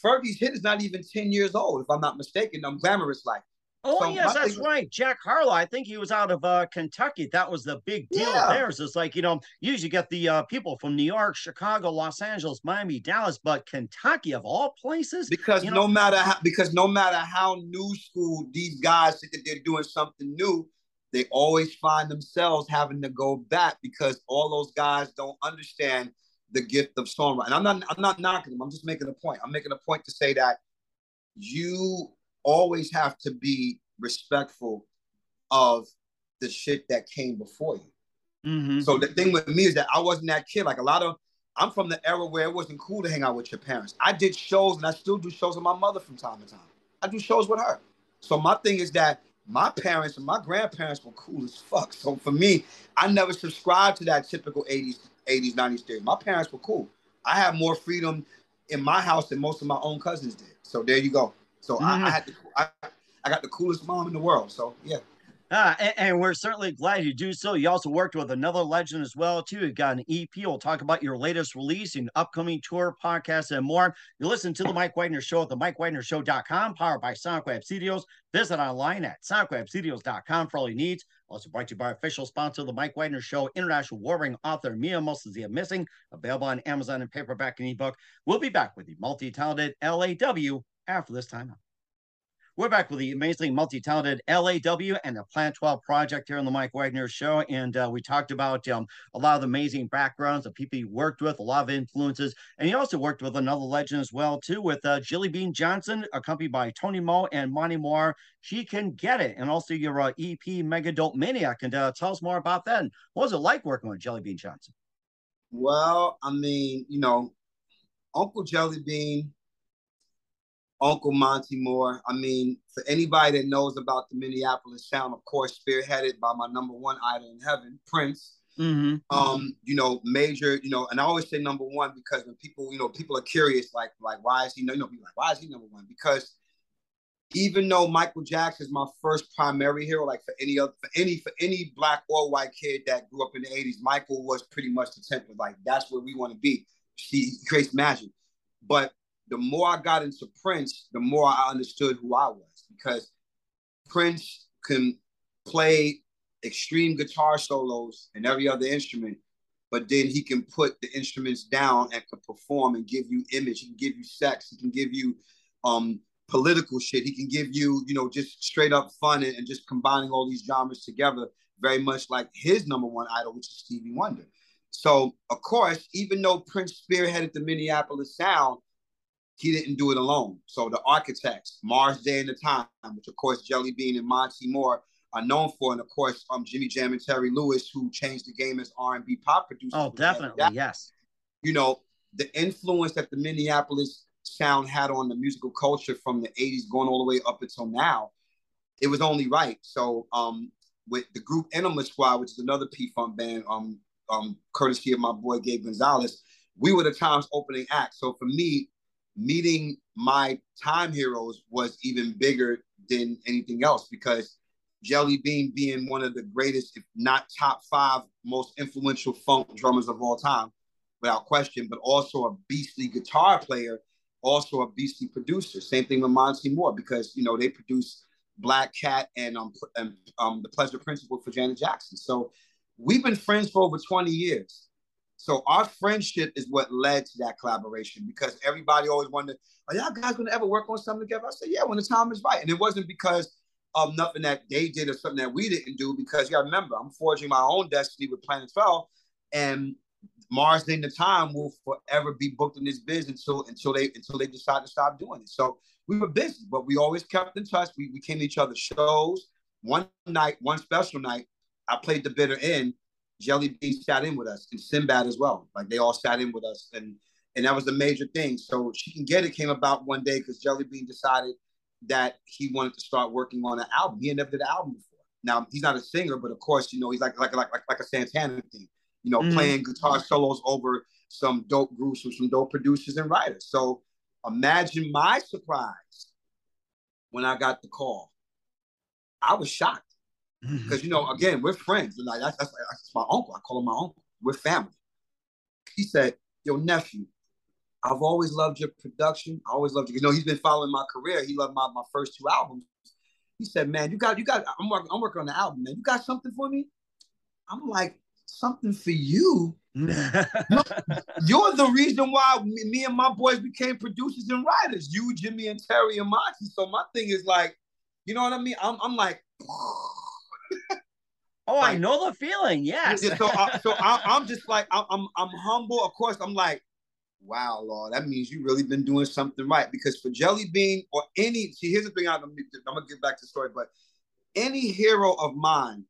Fergie's hit is not even ten years old, if I'm not mistaken. I'm glamorous like. Oh so yes, that's right. Jack Harlow, I think he was out of uh, Kentucky. That was the big deal yeah. of theirs. It's like, you know, you usually get the uh, people from New York, Chicago, Los Angeles, Miami, Dallas, but Kentucky of all places. Because no know, matter how, because no matter how new school these guys think that they're doing something new, they always find themselves having to go back because all those guys don't understand the gift of songwriting. And I'm not, I'm not knocking them. I'm just making a point. I'm making a point to say that you always have to be respectful of the shit that came before you. Mm-hmm. So the thing with me is that I wasn't that kid. Like a lot of, I'm from the era where it wasn't cool to hang out with your parents. I did shows and I still do shows with my mother from time to time. I do shows with her. So my thing is that my parents and my grandparents were cool as fuck. So for me, I never subscribed to that typical eighties, eighties, nineties theory. My parents were cool. I had more freedom in my house than most of my own cousins did. So there you go. So mm-hmm. I, I had to, I, I got the coolest mom in the world. So yeah. Uh, and, and we're certainly glad you do so. You also worked with another legend as well, too. You've got an E P. We'll talk about your latest release, an upcoming tour, podcast, and more. You listen to The Mike Wagner Show at the mike wagner show dot com, powered by Sonic Web Studios. Visit online at sonic web studios dot com for all your needs. Also brought to you by our official sponsor, The Mike Wagner Show, international warring author Mia Molsonzia Missing, available on Amazon in paperback and ebook. We'll be back with the multi-talented L A W after this time. We're back with the amazingly multi-talented L A W and the Planet twelve Project here on the Mike Wagner Show. And uh, we talked about um, a lot of the amazing backgrounds of people you worked with, a lot of influences. And he also worked with another legend as well, too, with uh, Jelly Bean Johnson, accompanied by Tony Moe and Monty Moore. She Can Get It. And also your uh, E P, Mega Dope Maniac. And uh, tell us more about that. And what was it like working with Jelly Bean Johnson? Well, I mean, you know, Uncle Jelly Bean, Uncle Monty Moore. I mean, for anybody that knows about the Minneapolis sound, of course, spearheaded by my number one idol in heaven, Prince. Mm-hmm. Um, you know, major, you know, and I always say number one because when people, you know, people are curious, like, like why is he, you know, people like, why is he number one? Because even though Michael Jackson is my first primary hero, like for any other, for any, for any black or white kid that grew up in the eighties, Michael was pretty much the template. Like, that's where we want to be. He creates magic. But the more I got into Prince, the more I understood who I was, because Prince can play extreme guitar solos and every other instrument, but then he can put the instruments down and can perform and give you image. He can give you sex. He can give you um, political shit. He can give you, you know, just straight up fun and, and just combining all these genres together, very much like his number one idol, which is Stevie Wonder. So, of course, even though Prince spearheaded the Minneapolis sound, he didn't do it alone. So the architects, Mars Day and the Time, which of course Jelly Bean and Monty Moore are known for, and of course um, Jimmy Jam and Terry Lewis, who changed the game as R and B pop producers. Oh, definitely, that, yes. You know, the influence that the Minneapolis sound had on the musical culture from the eighties going all the way up until now, it was only right. So um, with the group Enema Squad, which is another P-Funk band, um, um, courtesy of my boy Gabe Gonzalez, we were the Times opening act. So for me, meeting my time heroes was even bigger than anything else, because Jelly Bean being one of the greatest, if not top five, most influential funk drummers of all time, without question, but also a beastly guitar player, also a beastly producer. Same thing with Monty Moore, because, you know, they produced Black Cat and, um, and um, The Pleasure Principle for Janet Jackson. So we've been friends for over twenty years. So our friendship is what led to that collaboration, because everybody always wondered, are y'all guys going to ever work on something together? I said, yeah, when the time is right. And it wasn't because of nothing that they did or something that we didn't do, because, yeah, remember, I'm forging my own destiny with Planet twelve, and Mars Day and the Time will forever be booked in this biz until, until, they, until they decide to stop doing it. So we were busy, but we always kept in touch. We, we came to each other's shows. One night, one special night, I played the bitter end. Jelly Bean sat in with us, and Sinbad as well. Like, they all sat in with us, and and that was a major thing. So She Can Get It came about one day because Jelly Bean decided that he wanted to start working on an album. He had never did an album before. Now, he's not a singer, but of course, you know, he's like like like like, like a Santana thing, you know, mm-hmm. playing guitar solos over some dope groups from some dope producers and writers. So imagine my surprise when I got the call. I was shocked. Because, you know, again, we're friends. Like, that's, that's, that's my uncle. I call him my uncle. We're family. He said, yo, nephew, I've always loved your production. I always loved you. You know, he's been following my career. He loved my, my first two albums. He said, man, you got, you got, I'm working, I'm working on the album, man. You got something for me? I'm like, something for you? No, you're the reason why me, me and my boys became producers and writers. You, Jimmy, and Terry, and Monty. So my thing is like, you know what I mean? I'm, I'm like, oh, like, I know the feeling. Yes. So, I, so I, I'm just like, I'm, I'm, I'm humble. Of course, I'm like, wow, Lord, that means you really been doing something right. Because for Jelly Bean or any, see, here's the thing, I'm, I'm gonna get back to the story, but any hero of mine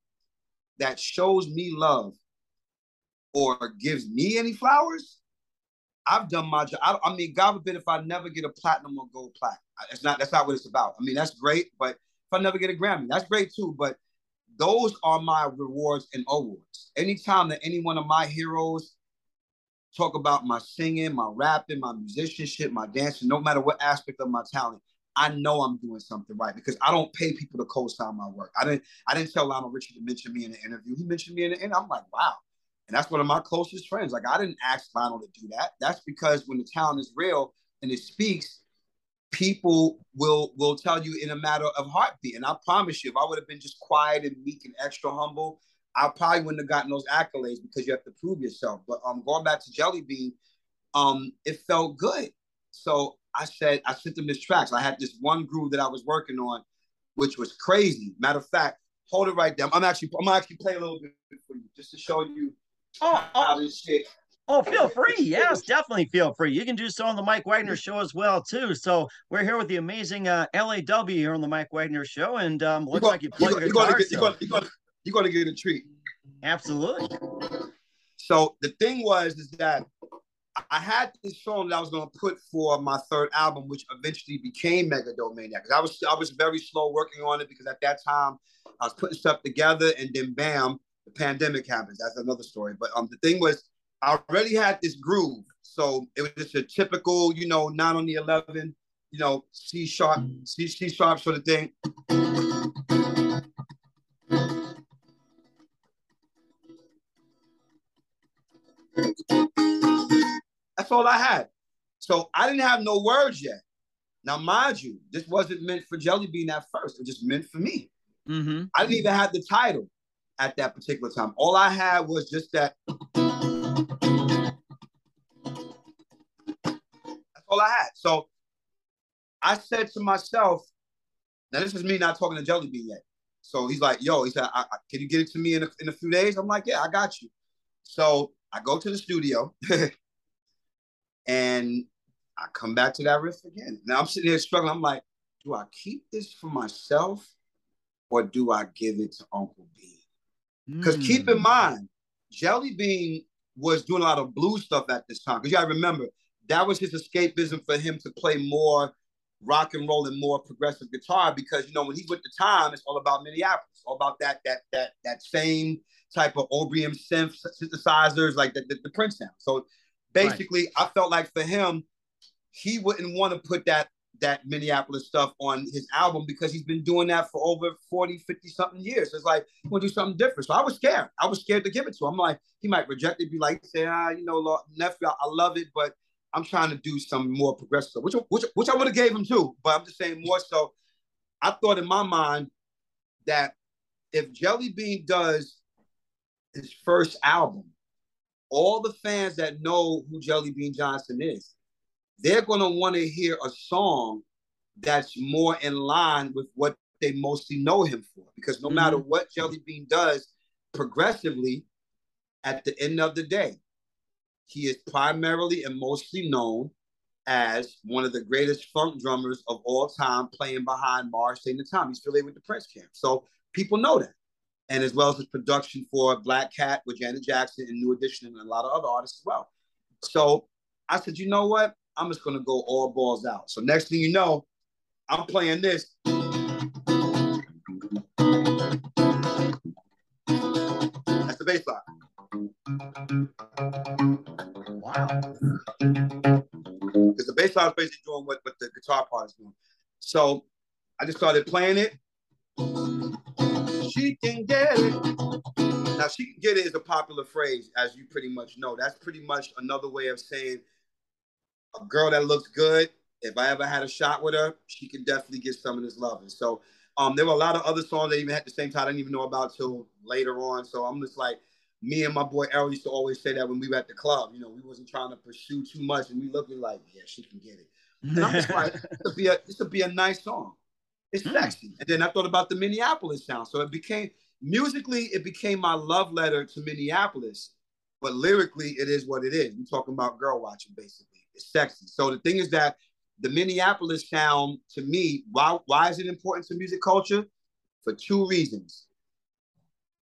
that shows me love or gives me any flowers, I've done my job. I, I mean, God forbid if I never get a platinum or gold plaque. That's not, that's not what it's about. I mean, that's great, but if I never get a Grammy, that's great too. But those are my rewards and awards. Anytime that any one of my heroes talk about my singing, my rapping, my musicianship, my dancing, no matter what aspect of my talent, I know I'm doing something right, because I don't pay people to co-sign my work. I didn't I didn't tell Lionel Richie to mention me in an interview. He mentioned me in the end. I'm like, wow. And that's one of my closest friends. Like, I didn't ask Lionel to do that. That's because when the talent is real and it speaks, people will will tell you in a matter of heartbeat. And I promise you, if I would have been just quiet and meek and extra humble, I probably wouldn't have gotten those accolades, because you have to prove yourself. But um, going back to Jelly Bean, um, it felt good. So I said, I sent them his tracks. I had this one groove that I was working on, which was crazy. Matter of fact, hold it right there. I'm actually, I'm gonna actually play a little bit for you just to show you oh, oh. how this shit. Oh, feel free. Yes, definitely feel free. You can do so on the Mike Wagner Show as well, too. So we're here with the amazing uh, L A W here on the Mike Wagner Show. And um, looks like you play your guitar. You're going to get a treat. Absolutely. So the thing was is that I had this song that I was going to put for my third album, which eventually became Megadomaniac. I was, I was very slow working on it because at that time I was putting stuff together and then bam, the pandemic happens. That's another story. But um, the thing was, I already had this groove, so it was just a typical, you know, nine on the eleven, you know, C sharp, C C sharp sort of thing. That's all I had. So I didn't have no words yet. Now, mind you, this wasn't meant for Jelly Bean at first. It was just meant for me. Mm-hmm. I didn't even have the title at that particular time. All I had was just that. All I had. So I said to myself, now this is me not talking to Jelly Bean yet. So he's like, yo, he said, I, I, can you get it to me in a, in a few days? I'm like, yeah, I got you. So I go to the studio and I come back to that riff again. Now I'm sitting here struggling. I'm like, do I keep this for myself or do I give it to Uncle Bean? Because mm. keep in mind, Jelly Bean was doing a lot of blues stuff at this time. Because you got to remember, that was his escapism for him to play more rock and roll and more progressive guitar because, you know, when he went to Time, it's all about Minneapolis, it's all about that that that that same type of Obrium synth synthesizers, like the, the, the Prince sound. So basically, right. I felt like for him, he wouldn't want to put that that Minneapolis stuff on his album because he's been doing that for over forty, fifty-something years. So it's like, we'll do something different. So I was scared. I was scared to give it to him. I'm like, he might reject it, be like, say, ah, you know, nephew, I love it, but I'm trying to do some more progressive stuff, which, which, which I would have gave him too, but I'm just saying more so. I thought in my mind that if Jelly Bean does his first album, all the fans that know who Jelly Bean Johnson is, they're going to want to hear a song that's more in line with what they mostly know him for. Because no mm-hmm. matter what Jelly Bean does progressively, at the end of the day, he is primarily and mostly known as one of the greatest funk drummers of all time, playing behind Marge Tate and the Tom. He's affiliated with the Prince camp. So people know that. And as well as his production for Black Cat with Janet Jackson and New Edition and a lot of other artists as well. So I said, you know what? I'm just going to go all balls out. So next thing you know, I'm playing this. That's the bass line. Wow. Because the bass line is basically doing what, what the guitar part is doing. So I just started playing it. She can get it. Now, she can get it is a popular phrase, as you pretty much know. That's pretty much another way of saying a girl that looks good, if I ever had a shot with her, she can definitely get some of this love. And so um, there were a lot of other songs that even had the same title I didn't even know about till later on. So I'm just like, me and my boy Errol used to always say that when we were at the club, you know, we wasn't trying to pursue too much, and we looked like, yeah, she can get it. And I'm just like, this would be a, this would be a nice song. It's sexy. And then I thought about the Minneapolis sound. So it became, musically, it became my love letter to Minneapolis, but lyrically, it is what it is. We're talking about girl watching, basically. It's sexy. So the thing is that the Minneapolis sound, to me, why, why is it important to music culture? For two reasons.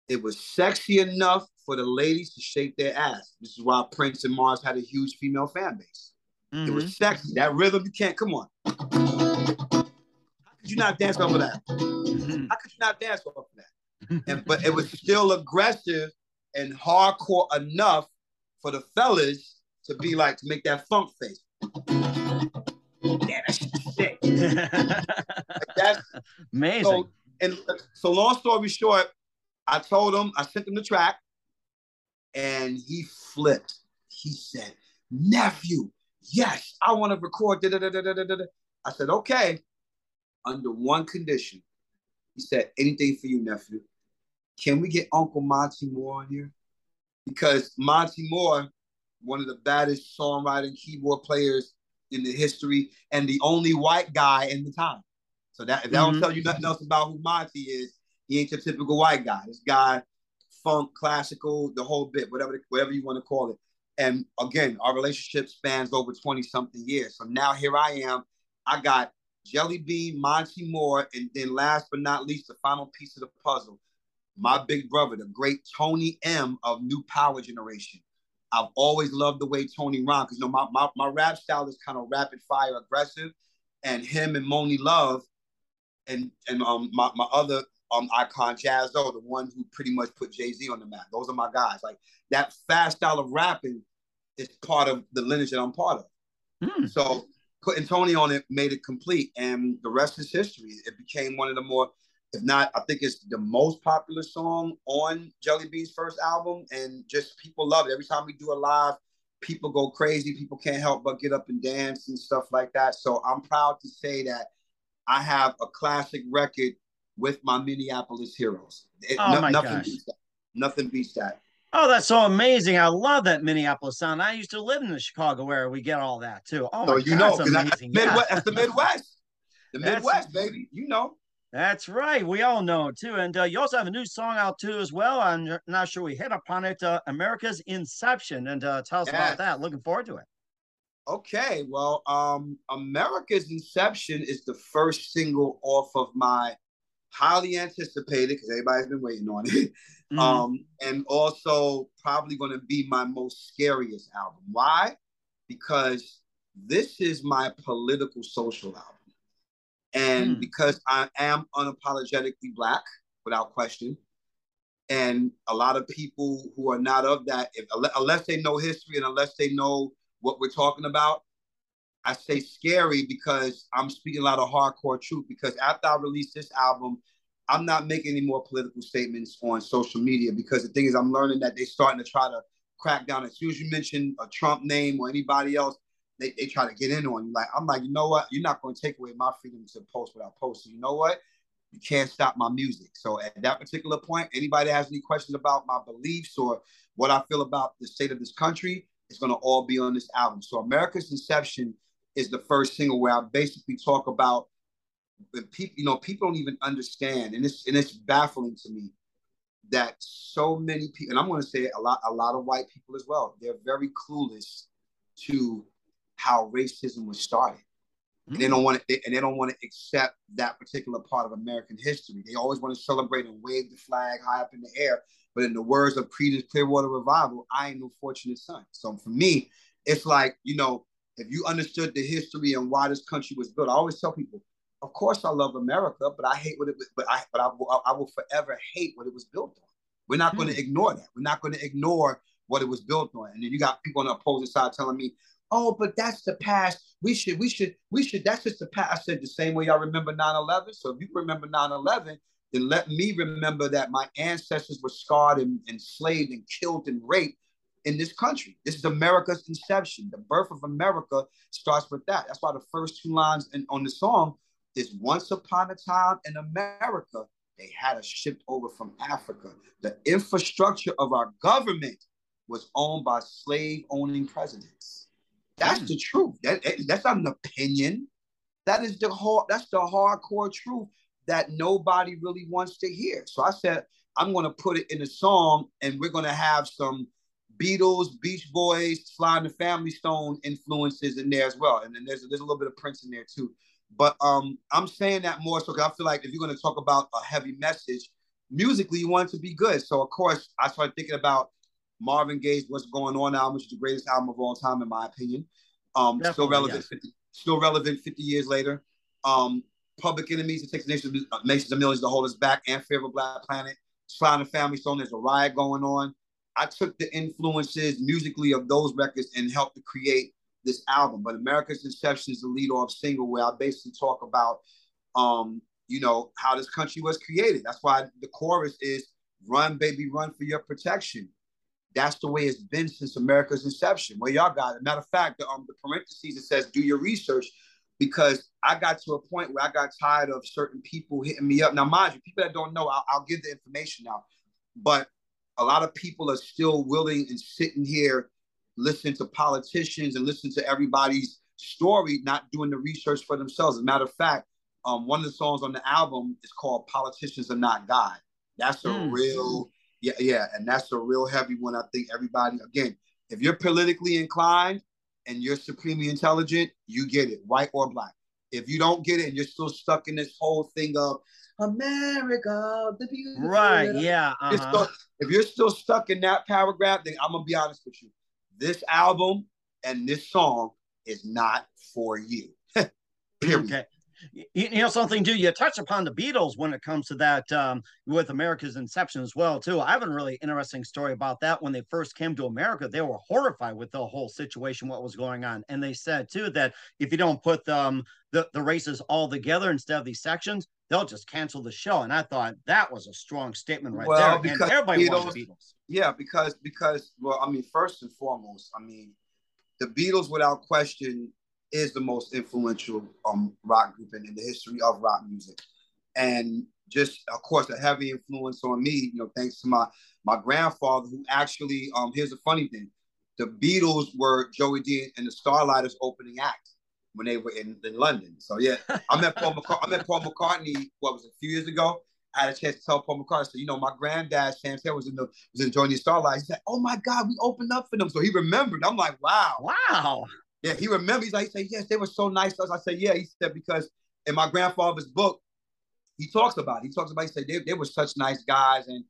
It was sexy enough for the ladies to shake their ass. This is why Prince and Mars had a huge female fan base. Mm-hmm. It was sexy. That rhythm, you can't, come on. How could you not dance over that? Mm-hmm. How could you not dance over that? And, but it was still aggressive and hardcore enough for the fellas to be like, to make that funk face. Yeah, that's sick. Like that's amazing. So, and so long story short, I told him, I sent him the track, and he flipped. He said, nephew, yes, I want to record. Da, da, da, da, da, da. I said, okay, under one condition. He said, anything for you, nephew. Can we get Uncle Monty Moore on here? Because Monty Moore, one of the baddest songwriting keyboard players in the history and the only white guy in the time. So that, if that mm-hmm. don't tell you nothing else about who Monty is, he ain't your typical white guy. This guy, funk, classical, the whole bit, whatever, whatever you want to call it. And again, our relationship spans over twenty something years. So now here I am. I got Jelly Bean, Monty Moore, and then last but not least, the final piece of the puzzle, my big brother, the great Tony M of New Power Generation. I've always loved the way Tony rhymed, because you know, my, my, my rap style is kind of rapid fire aggressive, and him and Moni Love and, and um, my, my other um, icon, Jazzo, the one who pretty much put Jay-Z on the map. Those are my guys. Like, that fast style of rapping is part of the lineage that I'm part of. Mm. So putting Tony on it made it complete, and the rest is history. It became one of the more, if not, I think it's the most popular song on Jelly Bean's first album, and just people love it. Every time we do a live, people go crazy. People can't help but get up and dance and stuff like that. So I'm proud to say that I have a classic record with my Minneapolis heroes. It, oh no, my nothing gosh. Beats that. Nothing beats that. Oh, that's so amazing. I love that Minneapolis sound. I used to live in the Chicago area. We get all that too. Oh, so my you God, know, that's, I, Midwest, yeah. that's the Midwest. The Midwest, that's, baby. You know. That's right. We all know it too. And uh, you also have a new song out too as well. I'm not sure we hit upon it. Uh, America's Inception. And uh, tell us yes. about that. Looking forward to it. Okay. Well, um, America's Inception is the first single off of my highly anticipated, because everybody's been waiting on it. Mm-hmm. Um, and also probably going to be my most scariest album. Why? Because this is my political social album. And mm. because I am unapologetically Black, without question. And a lot of people who are not of that, if, unless they know history and unless they know what we're talking about, I say scary because I'm speaking a lot of hardcore truth, because after I release this album, I'm not making any more political statements on social media, because the thing is, I'm learning that they're starting to try to crack down. As soon as you mention a Trump name or anybody else, they, they try to get in on you. Like, I'm like, you know what? You're not going to take away my freedom to post without posting. You know what? You can't stop my music. So at that particular point, anybody that has any questions about my beliefs or what I feel about the state of this country, it's going to all be on this album. So America's Inception is the first single where I basically talk about, but people, you know, people don't even understand, and it's and it's baffling to me that so many people, and I'm going to say a lot, a lot of white people as well, they're very clueless to how racism was started. Mm-hmm. And they don't want to, and they don't want to accept that particular part of American history. They always want to celebrate and wave the flag high up in the air. But in the words of Creedence Clearwater Revival, I ain't no fortunate son. So for me, it's like, you know, if you understood the history and why this country was built, I always tell people, of course I love America, but I hate what it was, but I but I will, I will forever hate what it was built on. We're not mm-hmm. going to ignore that. We're not going to ignore what it was built on. And then you got people on the opposing side telling me, oh, but that's the past. We should, we should, we should, that's just the past. I said, the same way y'all remember nine eleven. So if you remember nine eleven, then let me remember that my ancestors were scarred and enslaved and killed and raped in this country. This is America's inception. The birth of America starts with that. That's why the first two lines in, on the song is, once upon a time in America, they had us shipped over from Africa. The infrastructure of our government was owned by slave-owning presidents. That's mm. the truth. That, that's not an opinion. That is the hard, that's the hardcore truth that nobody really wants to hear. So I said, I'm going to put it in a song, and we're going to have some Beatles, Beach Boys, Sly and the Family Stone influences in there as well. And then there's, there's a little bit of Prince in there too. But um, I'm saying that more so because I feel like if you're going to talk about a heavy message, musically you want it to be good. So of course, I started thinking about Marvin Gaye's What's Going On album, which is the greatest album of all time in my opinion. Um, still relevant, yes. fifty, still relevant fifty years later. Um, Public Enemies, It Takes Nations, Nations of Millions to Hold Us Back, and Fear of a Black Planet. Sly and the Family Stone, there's a riot going on. I took the influences musically of those records and helped to create this album. But America's Inception is the lead-off single where I basically talk about, um, you know, how this country was created. That's why the chorus is, run, baby, run for your protection. That's the way it's been since America's inception. Well, y'all got it. Matter of fact, the, um, the parentheses, it says, do your research, because I got to a point where I got tired of certain people hitting me up. Now, mind you, people that don't know, I'll, I'll give the information now, but a lot of people are still willing and sitting here listening to politicians and listening to everybody's story, not doing the research for themselves. As a matter of fact, um, one of the songs on the album is called Politicians Are Not God. That's a mm. real, yeah, yeah. And that's a real heavy one. I think everybody, again, if you're politically inclined and you're supremely intelligent, you get it, white or black. If you don't get it and you're still stuck in this whole thing of America, the beautiful. Right, yeah. Uh-huh. Still, if you're still stuck in that paragraph, then I'm going to be honest with you. This album and this song is not for you. Period. Okay. You know something, too? You touched upon the Beatles when it comes to that um, with America's inception as well, too. I have a really interesting story about that. When they first came to America, they were horrified with the whole situation, what was going on. And they said, too, that if you don't put um, the, the races all together instead of these sections, they'll just cancel the show. And I thought that was a strong statement right well, there. And everybody Beatles, wants the Beatles. Yeah, because, because, well, I mean, first and foremost, I mean, the Beatles, without question, is the most influential um, rock group in, in the history of rock music. And just, of course, a heavy influence on me, you know, thanks to my, my grandfather, who actually, um, here's a funny thing. The Beatles were Joey Dee and the Starliters' opening act when they were in, in London. So, yeah, I met, Paul McCart- I met Paul McCartney, what was it, a few years ago. I had a chance to tell Paul McCartney, so, you know, my granddad, Sam Taylor, was in the was enjoying the Starliters. He's like, oh, my God, we opened up for them. So he remembered. I'm like, wow. Wow. Yeah, he remembers. He's like, he said, yes, they were so nice to us. I said, yeah. He said, because in my grandfather's book, he talks about it. He talks about it. He said, they, they were such nice guys. And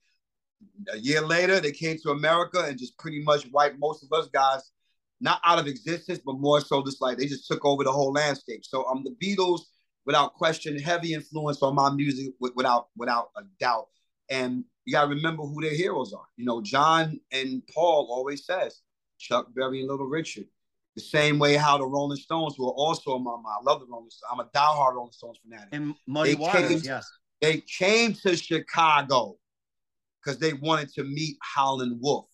a year later, they came to America and just pretty much wiped most of us guys, not out of existence, but more so just like they just took over the whole landscape. So um, the Beatles, without question, heavy influence on my music, without, without a doubt. And you got to remember who their heroes are. You know, John and Paul always says, Chuck Berry and Little Richard. The same way how the Rolling Stones were also in my mind. I love the Rolling Stones. I'm a diehard Rolling Stones fanatic. And Muddy Waters, came, yes. They came to Chicago because they wanted to meet Howlin' Wolf.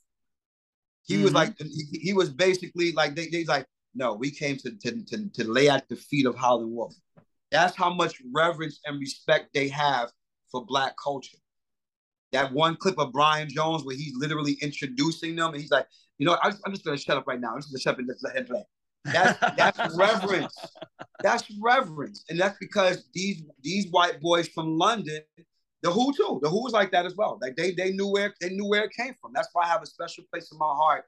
He mm-hmm. was like, he, he was basically like, they, they like, no, we came to, to, to, to lay at the feet of Howlin' Wolf. That's how much reverence and respect they have for Black culture. That one clip of Brian Jones where he's literally introducing them and he's like, you know, I'm just, I'm just going to shut up right now. I'm just going to shut up and just let him play. That's, that's reverence. That's reverence. And that's because these these white boys from London, the Who too, the Who was like that as well. Like they they knew where they knew where it came from. That's why I have a special place in my heart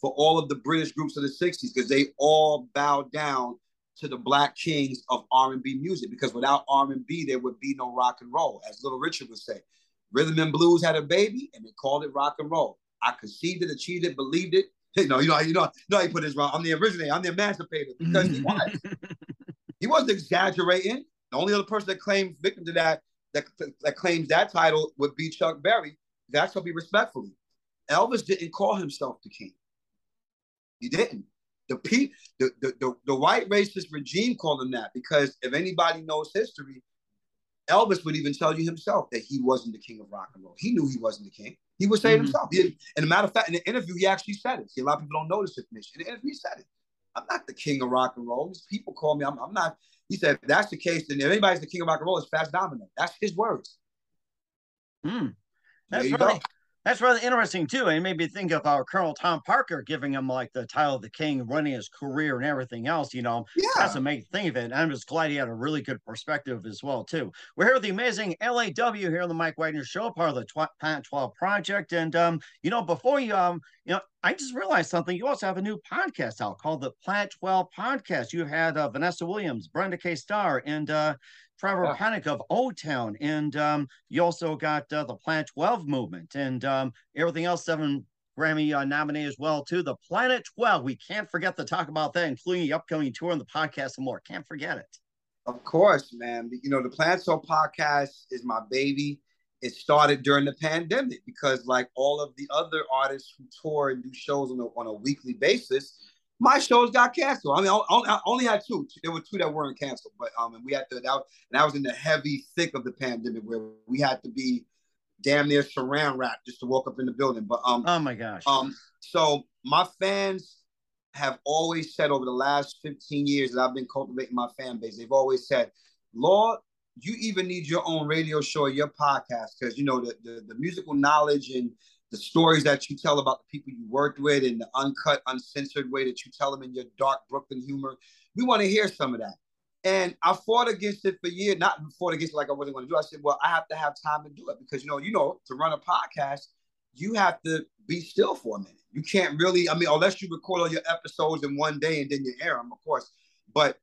for all of the British groups of the sixties, because they all bowed down to the Black kings of R and B music, because without R and B, there would be no rock and roll. As Little Richard would say, rhythm and blues had a baby and they called it rock and roll. I conceived it, achieved it, believed it. You know, you know, you know, no, he put this wrong. I'm the originator. I'm the emancipator. Because he was. He wasn't exaggerating. The only other person that claimed victim to that, that, that claims that title would be Chuck Berry. That's what be respectfully. Elvis didn't call himself the king. He didn't. The pe- the, the, the, the white racist regime called him that, because if anybody knows history, Elvis would even tell you himself that he wasn't the king of rock and roll. He knew he wasn't the king. He would say it himself. Mm-hmm. He, and a matter of fact, in the interview, he actually said it. See, a lot of people don't know this information. In the interview, he said it. I'm not the king of rock and roll. These people call me. I'm, I'm not. He said, if that's the case, then if anybody's the king of rock and roll, it's Fats Domino. That's his words. Mm. That's right. That's rather interesting, too. And it made me think of uh, Colonel Tom Parker giving him, like, the title of the king, running his career and everything else, you know. Yeah. That's a main thing of it. And I'm just glad he had a really good perspective as well, too. We're here with the amazing L A W here on the Mike Wagner Show, part of the tw- Patent twelve Project. And, um, you know, before you, um, you know, I just realized something. You also have a new podcast out called the Planet twelve Podcast. You had uh, Vanessa Williams, Brenda K. Starr, and uh, Trevor yeah. Panic of O-Town. And um, you also got uh, the Planet twelve movement and um, everything else, seven Grammy uh, nominated as well, too. The Planet twelve, we can't forget to talk about that, including the upcoming tour and the podcast and more. Can't forget it. Of course, man. You know, the Planet twelve Podcast is my baby. It started during the pandemic because, like all of the other artists who tour and do shows on a, on a weekly basis, my shows got canceled. I mean, I, I only had two. There were two that weren't canceled, but um, and we had to. That was, and I was in the heavy thick of the pandemic where we had to be damn near saran wrapped just to walk up in the building. But um, oh my gosh. Um, so my fans have always said over the last fifteen years that I've been cultivating my fan base. They've always said, "Lord, you even need your own radio show or your podcast, because, you know, the, the, the musical knowledge and the stories that you tell about the people you worked with and the uncut, uncensored way that you tell them in your dark Brooklyn humor, We want to hear some of that. And I fought against it for years, not fought against it like I wasn't going to do. I said, well, I have to have time to do it because, you know, you know, to run a podcast, you have to be still for a minute. You can't really, I mean, unless you record all your episodes in one day and then you air them, of course. But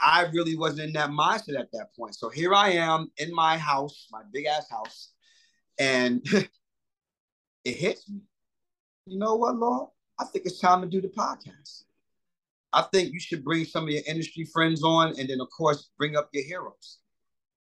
I really wasn't in that mindset at that point. So here I am in my house, my big ass house, and it hits me. You know what, Lord? I think it's time to do the podcast. I think you should bring some of your industry friends on and then, of course, bring up your heroes.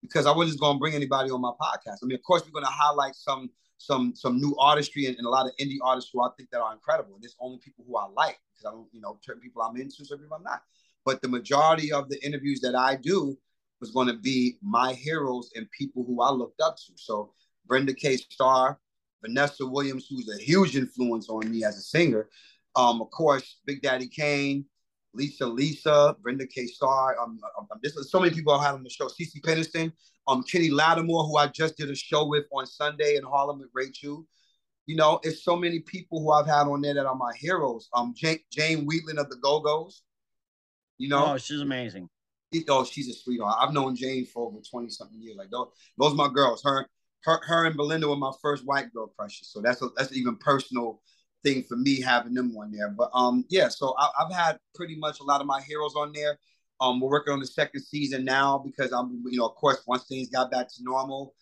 Because I wasn't just going to bring anybody on my podcast. I mean, of course, we're going to highlight some some some new artistry and, and a lot of indie artists who I think that are incredible. And it's only people who I like because I don't, you know, certain people I'm into, certain people I'm not. But the majority of the interviews that I do was going to be my heroes and people who I looked up to. So Brenda K. Starr, Vanessa Williams, who's a huge influence on me as a singer. Um, of course, Big Daddy Kane, Lisa Lisa, Brenda K. Starr. Um, um, so many people I had on the show. Cece Peniston, um, Kenny Lattimore, who I just did a show with on Sunday in Harlem with Ray Chu. You know, it's so many people who I've had on there that are my heroes. Um, Jane, Jane Wheatland of the Go-Go's. You know, oh, she's amazing. It, oh, she's a sweetheart. I've known Jane for over twenty something years. Like those, those are my girls. Her, her, her and Belinda were my first white girl crushes. So that's a, that's an even personal thing for me having them on there. But um, yeah. So I, I've had pretty much a lot of my heroes on there. Um, we're working on the second season now because I'm, you know, of course, once things got back to normal,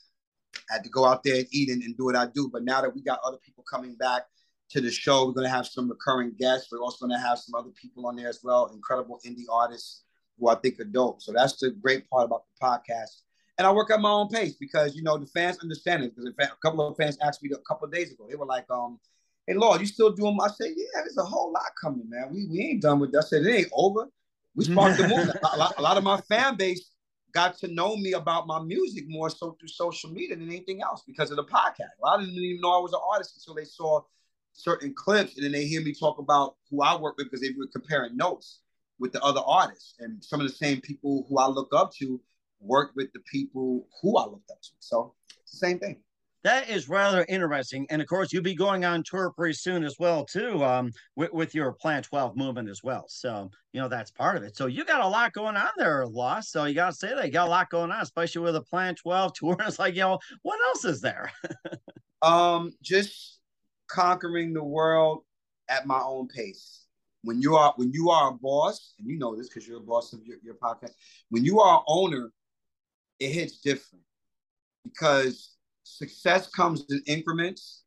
I had to go out there and eat and, and do what I do. But now that we got other people coming back to the show, we're going to have some recurring guests. We're also going to have some other people on there as well, incredible indie artists who I think are dope. So that's the great part about the podcast. And I work at my own pace because, you know, the fans understand it. Because in fact, a couple of fans asked me a couple of days ago, they were like, um, hey, Lord, you still doing them? I said, yeah, there's a whole lot coming, man. We we ain't done with that. I said, it ain't over. We sparked the movement. A lot, a lot of my fan base got to know me about my music more so through social media than anything else because of the podcast. A lot of them didn't even know I was an artist until they saw certain clips, and then they hear me talk about who I work with because they were comparing notes with the other artists, and some of the same people who I look up to work with the people who I looked up to. So it's the same thing. That is rather interesting, and of course, you'll be going on tour pretty soon as well too, um, with, with your Plan twelve movement as well. So you know that's part of it. So you got a lot going on there, Lost. So you got to say that you got a lot going on, especially with a Plan twelve tour. It's like, you know, what else is there? um, just. Conquering the world at my own pace. When you are when you are a boss, and you know this because you're a boss of your, your podcast, when you are an owner, it hits different because success comes in increments,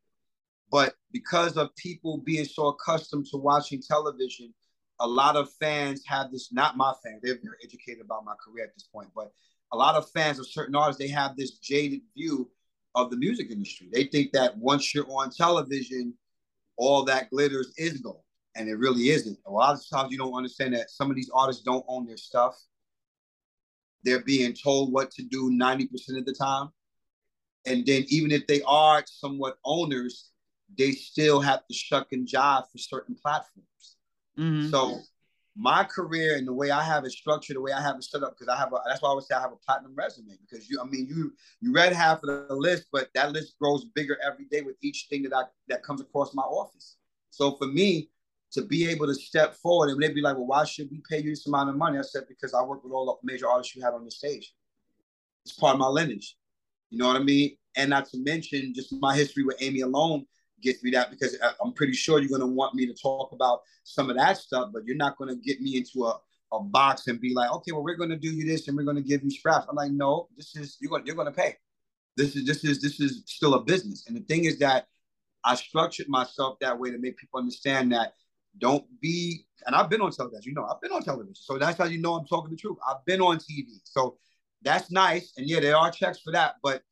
but because of people being so accustomed to watching television, a lot of fans have this, not my fans, they're very educated about my career at this point, but a lot of fans of certain artists, they have this jaded view of the music industry. They think that once you're on television, all that glitters is gold, and it really isn't. A lot of times you don't understand that some of these artists don't own their stuff. They're being told what to do ninety percent of the time. And then even if they are somewhat owners, they still have to shuck and jive for certain platforms. Mm-hmm. So my career and the way I have it structured, the way I have it set up, because I have a, that's why I always say I have a platinum resume, because you, I mean, you you read half of the list, but that list grows bigger every day with each thing that I that comes across my office. So for me to be able to step forward, and they'd be like, well, why should we pay you this amount of money? I said, because I work with all the major artists you have on the stage. It's part of my lineage. You know what I mean? And not to mention just my history with Amy alone gets me that, because I'm pretty sure you're going to want me to talk about some of that stuff, but you're not going to get me into a, a box and be like, okay, well, we're going to do you this and we're going to give you scraps. I'm like, no, this is, you're going, you're going to pay. This is, this is, this is still a business. And the thing is that I structured myself that way to make people understand that don't be, and I've been on television, you know, I've been on television. So that's how you know I'm talking the truth. I've been on T V. So that's nice. And yeah, there are checks for that, but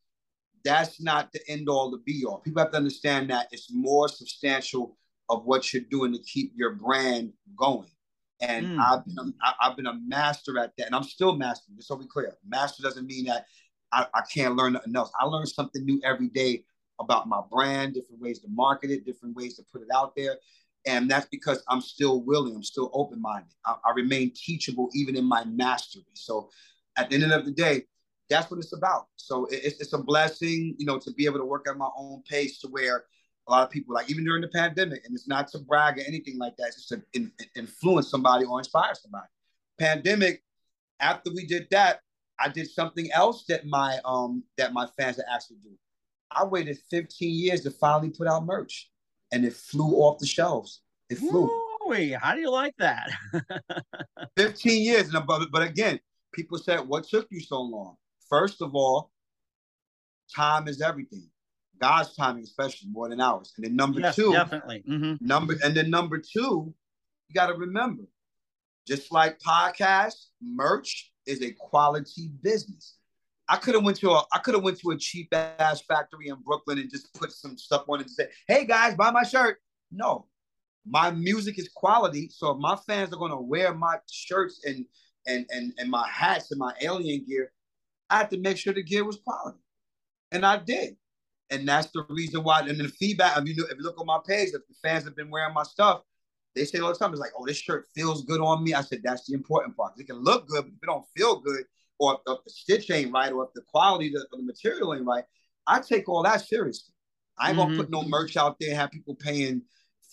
that's not the end all, the be all. People have to understand that it's more substantial of what you're doing to keep your brand going. And mm. I've been a, I've been a master at that, and I'm still mastering. Just so we clear, master doesn't mean that I, I can't learn nothing else. I learn something new every day about my brand, different ways to market it, different ways to put it out there, and that's because I'm still willing, I'm still open-minded. I, I remain teachable even in my mastery. So at the end of the day, that's what it's about. So it's, it's a blessing, you know, to be able to work at my own pace to where a lot of people, like even during the pandemic, and it's not to brag or anything like that, it's just to in, influence somebody or inspire somebody. pandemic, after we did that, I did something else that my um that my fans had asked me to do. I waited fifteen years to finally put out merch, and it flew off the shelves. It flew. Ooh, how do you like that? fifteen years, and but, but again, people said, "What took you so long?" First of all, time is everything. God's timing, especially more than ours. And then number yes, two, definitely mm-hmm. number and then number two, you got to remember, just like podcasts, merch is a quality business. I could have went to a I could have went to a cheap ass factory in Brooklyn and just put some stuff on it and said, "Hey guys, buy my shirt." No, my music is quality. So if my fans are gonna wear my shirts and and and and my hats and my alien gear, I had to make sure the gear was quality, and I did. And that's the reason why. And the feedback, if you know, if you look on my page, if the fans have been wearing my stuff, they say all the time, it's like, "Oh, this shirt feels good on me." I said, that's the important part. It can look good, but if it don't feel good, or if, if the stitch ain't right, or if the quality of the, the material ain't right, I take all that seriously. I ain't mm-hmm. gonna put no merch out there and have people paying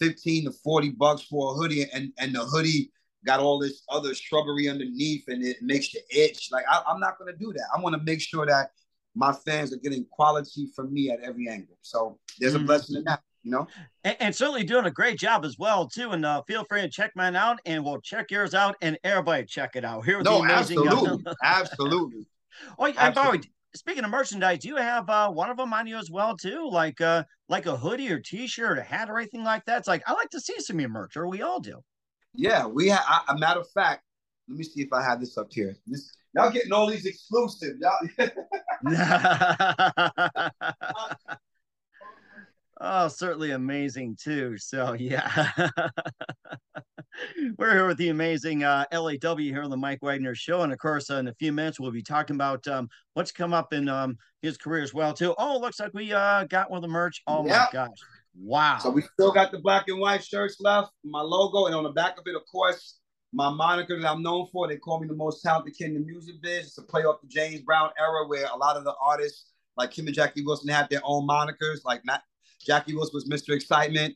fifteen to forty bucks for a hoodie, and, and the hoodie got all this other shrubbery underneath and it makes you itch. Like, I, I'm not gonna do that. I wanna make sure that my fans are getting quality from me at every angle. So there's a mm-hmm. blessing in that, you know? And, and certainly doing a great job as well, too. And uh, feel free to check mine out, and we'll check yours out, and everybody check it out. Here no, the amazing absolutely. absolutely. Oh, absolutely. By the way, speaking of merchandise, do you have uh, one of them on you as well, too? Like uh, like a hoodie or T-shirt or hat or anything like that? It's like, I like to see some of your merch, or we all do. Yeah, we have. A matter of fact, let me see if I have this up here. This Y'all getting all these exclusives, y'all. Oh, certainly amazing too. So yeah, we're here with the amazing uh, L A W here on the Mike Wagner Show, and of course, uh, in a few minutes we'll be talking about um, what's come up in um, his career as well too. Oh, looks like we uh, got one of the merch. Oh yep. My gosh! Wow. So we still got the black and white shirts left, my logo, and on the back of it, of course, my moniker that I'm known for. They call me the most talented kid in the music biz. It's a play off the James Brown era, where a lot of the artists like him and Jackie Wilson had their own monikers. Like not, Jackie Wilson was Mister Excitement.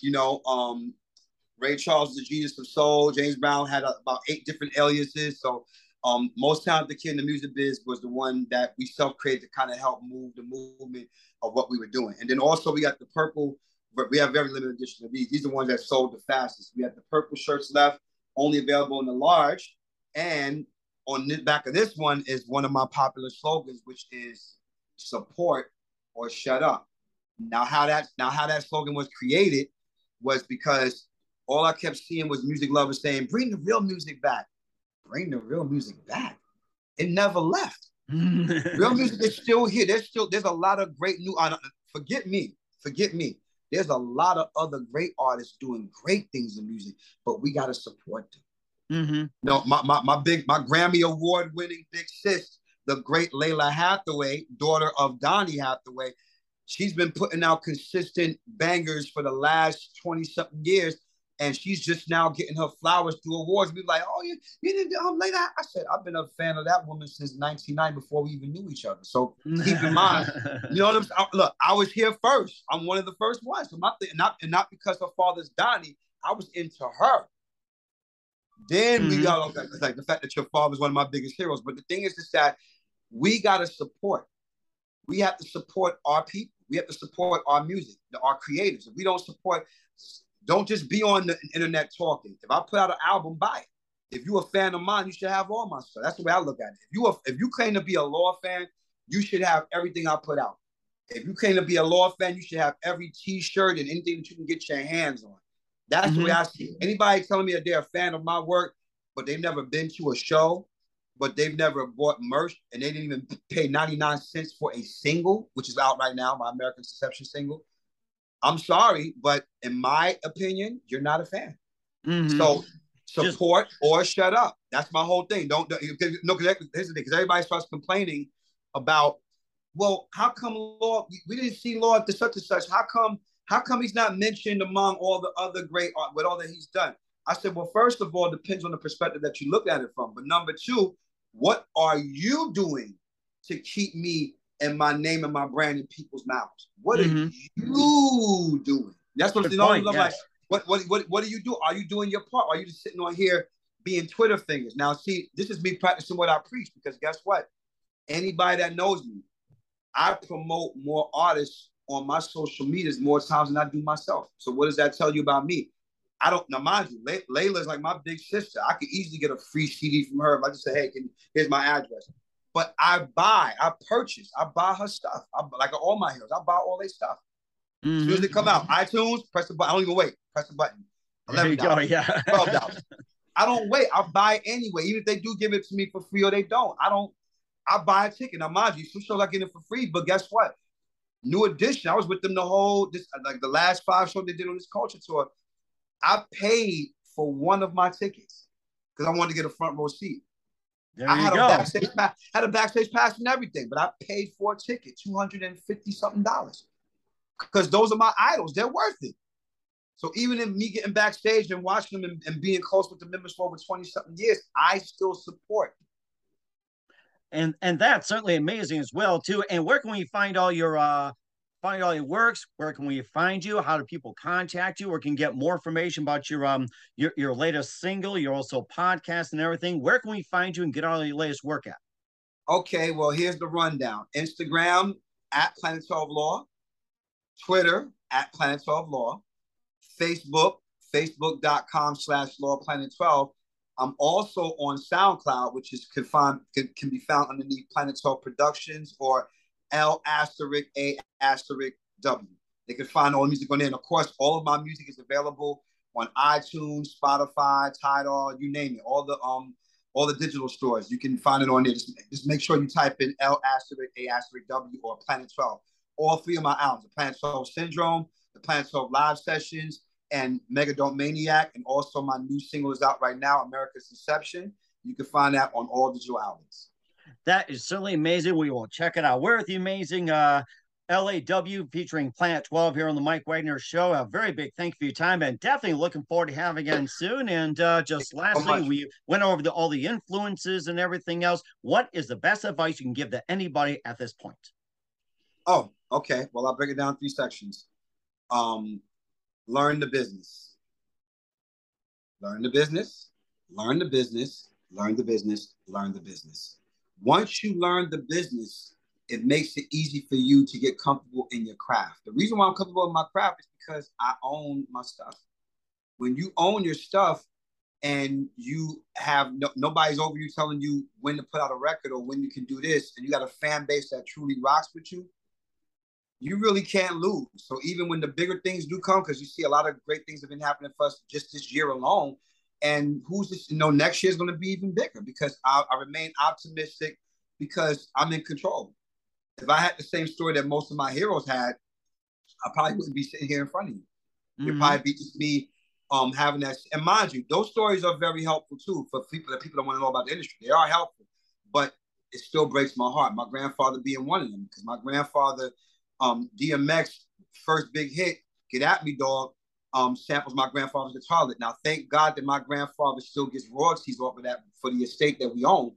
You know, um, Ray Charles was the genius of soul. James Brown had a, about eight different aliases. So um, most talented kid in the music biz was the one that we self-created to kind of help move the movement of what we were doing. And then also we got the purple, but we have very limited edition of these. These are the ones that sold the fastest. We had the purple shirts left, only available in the large, and on the back of this one is one of my popular slogans, which is "Support or Shut Up." Now, how that now how that slogan was created was because all I kept seeing was music lovers saying, "Bring the real music back, bring the real music back." It never left. Real music is still here. There's still there's a lot of great new. Uh, forget me, forget me. There's a lot of other great artists doing great things in music, but we got to support them. Mm-hmm. No, my, my my big my Grammy award winning big sis, the great Layla Hathaway, daughter of Donny Hathaway, she's been putting out consistent bangers for the last twenty something years, and she's just now getting her flowers through awards. We like, "Oh, you you didn't um, Layla." I said, "I've been a fan of that woman since nineteen ninety before we even knew each other." So keep in mind, you know what I'm saying? Look, I was here first. I'm one of the first ones. So my thing, not and not because her father's Donny, I was into her. Then we mm-hmm. got like, like the fact that your father is one of my biggest heroes. But the thing is, is that we got to support. We have to support our people. We have to support our music, the, our creatives. If we don't support, don't just be on the internet talking. If I put out an album, buy it. If you're a fan of mine, you should have all my stuff. That's the way I look at it. If you, are, if you claim to be a Law fan, you should have everything I put out. If you claim to be a Law fan, you should have every T-shirt and anything that you can get your hands on. That's mm-hmm. the way I see it. Anybody telling me that they're a fan of my work, but they've never been to a show, but they've never bought merch, and they didn't even pay ninety-nine cents for a single, which is out right now, my American Deception single, I'm sorry, but in my opinion, you're not a fan. Mm-hmm. So support Just... or shut up. That's my whole thing. Don't, don't no, because everybody starts complaining about, well, how come Law, we, we didn't see Law to such and such. How come How come he's not mentioned among all the other great art with all that he's done? I said, well, first of all, it depends on the perspective that you look at it from. But number two, what are you doing to keep me and my name and my brand in people's mouths? What mm-hmm. are you doing? That's what I'm saying. Yes. Like, what, what, what, what are you doing? Are you doing your part? Are you just sitting on here being Twitter fingers. Now, see, this is me practicing what I preach, because guess what? Anybody that knows me, I promote more artists on my social medias more times than I do myself. So what does that tell you about me? I don't, now mind you, Lay- Layla's like my big sister. I could easily get a free C D from her if I just say, hey, can, here's my address. But I buy, I purchase, I buy her stuff. I, like all my heroes, I buy all their stuff. Mm-hmm. As soon as they come out, iTunes, press the button. I don't even wait. Press the button. eleven dollars, go, yeah. twelve dollars. I don't wait. I buy it anyway. Even if they do give it to me for free or they don't, I don't. I buy a ticket. Now, mind you, some shows I get it for free, but guess what? New Edition, I was with them the whole, this, like the last five shows they did on this culture tour. I paid for one of my tickets because I wanted to get a front row seat. There I had a, backstage pass, had a backstage pass and everything, but I paid for a ticket, two hundred fifty something dollars. Because those are my idols. They're worth it. So even in me getting backstage and watching them and, and being close with the members for over twenty something years, I still support. And and that's certainly amazing as well, too. And where can we find all your uh, find all your works? Where can we find you? How do people contact you or can get more information about your um your, your latest single, your also podcast and everything? Where can we find you and get all your latest work at? Okay, well, here's the rundown. Instagram, at Planet twelve Law. Twitter, at Planet twelve Law. Facebook, facebook.com slash Law Planet 12. I'm also on SoundCloud, which is can, find, can, can be found underneath Planet twelve Productions or L asterisk A asterisk W. They can find all the music on there. And of course, all of my music is available on iTunes, Spotify, Tidal, you name it. All the um all the digital stores. You can find it on there. Just, just make sure you type in L asterisk A asterisk W or Planet twelve. All three of my albums, the Planet twelve Syndrome, the Planet twelve Live Sessions, and Megadomaniac, and also my new single is out right now, America's Deception. You can find that on all digital outlets. That is certainly amazing. We will check it out. We're with the amazing uh, L A W featuring Planet twelve here on the Mike Wagner Show. A very big thank you for your time, and definitely looking forward to having you again soon. And uh, just lastly, so we went over the, all the influences and everything else. What is the best advice you can give to anybody at this point? Oh, okay. Well, I'll break it down in three sections. Um, Learn the business. Learn the business. Learn the business. Learn the business. Learn the business. Once you learn the business, it makes it easy for you to get comfortable in your craft. The reason why I'm comfortable in my craft is because I own my stuff. When you own your stuff and you have no, nobody's over you telling you when to put out a record or when you can do this, and you got a fan base that truly rocks with you, you really can't lose. So even when the bigger things do come, because you see a lot of great things have been happening for us just this year alone, and who's this, you know, next year is going to be even bigger, because I, I remain optimistic because I'm in control. If I had the same story that most of my heroes had, I probably wouldn't be sitting here in front of you. Mm-hmm. You'd probably be just me um, having that. And mind you, those stories are very helpful too for people that people don't want to know about the industry. They are helpful, but it still breaks my heart. My grandfather being one of them, because my grandfather, Um, D M X first big hit, Get At Me Dog, um, samples my grandfather's guitar lick. Now, thank God that my grandfather still gets royalties off of that for the estate that we own.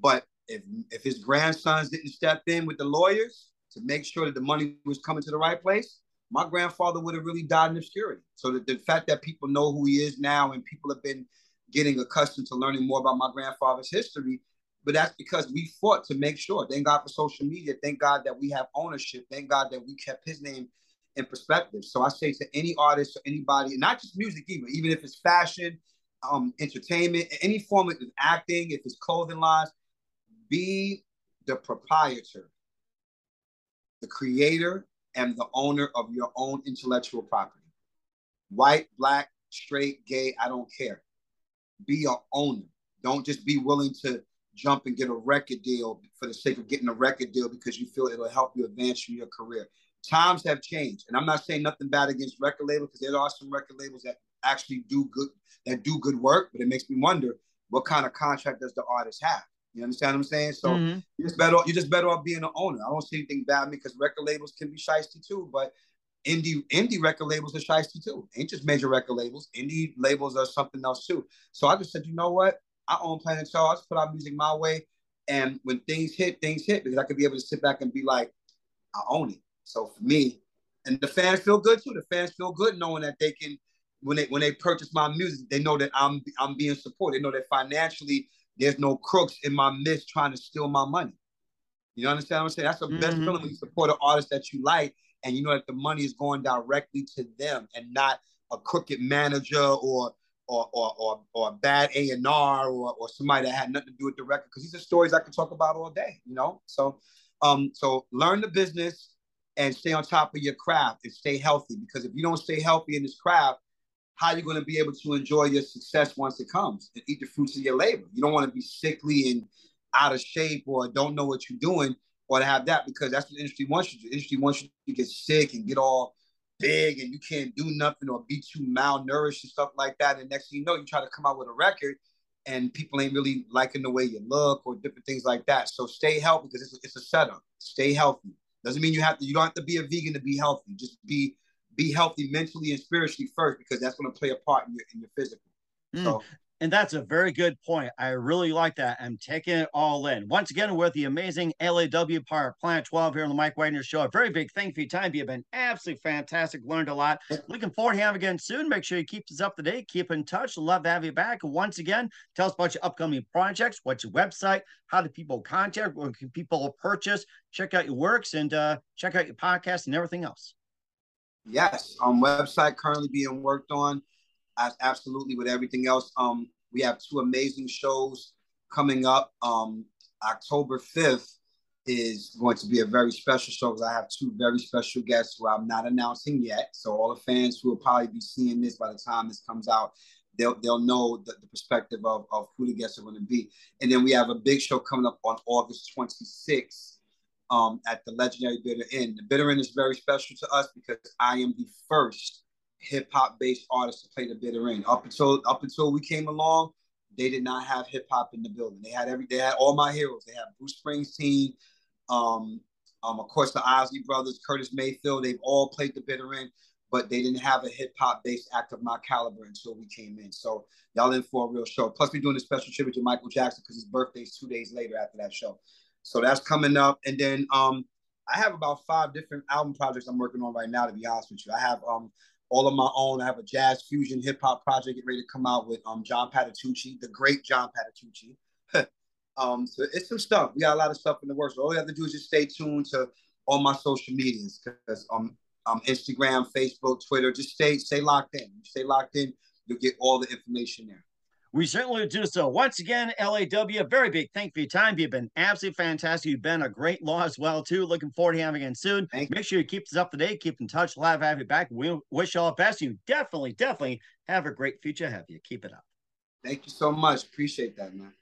But if if his grandsons didn't step in with the lawyers to make sure that the money was coming to the right place, my grandfather would have really died in obscurity. So that the fact that people know who he is now, and people have been getting accustomed to learning more about my grandfather's history, but that's because we fought to make sure. Thank God for social media. Thank God that we have ownership. Thank God that we kept his name in perspective. So I say to any artist or anybody, and not just music either, even if it's fashion, um, entertainment, any form of acting, if it's clothing lines, be the proprietor, the creator, and the owner of your own intellectual property. White, black, straight, gay, I don't care. Be your owner. Don't just be willing to jump and get a record deal for the sake of getting a record deal because you feel it'll help you advance your career. Times have changed, and I'm not saying nothing bad against record labels, because there are some record labels that actually do good, that do good work, but it makes me wonder what kind of contract does the artist have? You understand what I'm saying? So mm-hmm. you're just better, you're just better off being an owner. I don't see anything bad because record labels can be shiesty too, but indie indie record labels are shiesty too. Ain't just major record labels. Indie labels are something else too. So I just said, you know what? I own Planet twelve. I just put out music my way. And when things hit, things hit, because I could be able to sit back and be like, I own it. So for me, and the fans feel good too. The fans feel good knowing that they can when they when they purchase my music, they know that I'm I'm being supported. They know that financially there's no crooks in my midst trying to steal my money. You understand what I'm saying? That's the mm-hmm. best feeling when you support an artist that you like, and you know that the money is going directly to them and not a crooked manager or or or or, or a bad A and R or or somebody that had nothing to do with the record. Because these are stories I can talk about all day, you know. So, um, so learn the business and stay on top of your craft and stay healthy. Because if you don't stay healthy in this craft, how are you going to be able to enjoy your success once it comes and eat the fruits of your labor? You don't want to be sickly and out of shape or don't know what you're doing or to have that, because that's what the industry wants you to do. The industry wants you to get sick and get all big and you can't do nothing or be too malnourished and stuff like that. And next thing you know, you try to come out with a record and people ain't really liking the way you look or different things like that. So stay healthy, because it's, it's a setup. Stay healthy. Doesn't mean you have to, you don't have to be a vegan to be healthy. Just be be healthy mentally and spiritually first, because that's going to play a part in your, in your physical. Mm. So, and that's a very good point. I really like that. I'm taking it all in. Once again, with the amazing L A W Power Planet twelve here on the Mike Wagner Show. A very big thank you for your time. You've been absolutely fantastic. Learned a lot. Looking forward to having you again soon. Make sure you keep us up to date. Keep in touch. Love to have you back. Once again, tell us about your upcoming projects. What's your website? How do people contact? Where can people purchase? Check out your works and uh, check out your podcast and everything else. Yes. Um, website currently being worked on. Absolutely, with everything else. Um, we have two amazing shows coming up. Um, October fifth is going to be a very special show because I have two very special guests who I'm not announcing yet. So all the fans who will probably be seeing this by the time this comes out, they'll they'll know the, the perspective of, of who the guests are going to be. And then we have a big show coming up on August twenty-sixth um, at the legendary Bitter End. The Bitter End is very special to us because I am the first hip-hop based artists to play the Bitter End. Up until up until we came along, they did not have hip-hop in the building. They had every they had all my heroes. They had Bruce Springsteen, um, um, of course the Ozzy Brothers, Curtis Mayfield. They've all played the Bitter End, but they didn't have a hip-hop based act of my caliber until we came in. So y'all in for a real show. Plus we're doing a special tribute to Michael Jackson because his birthday's two days later after that show. So that's coming up. And then um, I have about five different album projects I'm working on right now, to be honest with you. I have um. all of my own. I have a jazz fusion hip hop project getting ready to come out with um John Patitucci, the great John Patitucci. um, so it's some stuff. We got a lot of stuff in the works. So all you have to do is just stay tuned to all my social medias, because um, um Instagram, Facebook, Twitter. Just stay stay locked in. Stay locked in. You'll get all the information there. We certainly do so. Once again, L A W, very big thank you for your time. You've been absolutely fantastic. You've been a great law as well, too. Looking forward to having you again soon. Thank Make sure you keep us up to date. Keep in touch. Live have you back. We wish you all the best. You definitely, definitely have a great future. Have you. Keep it up. Thank you so much. Appreciate that, man.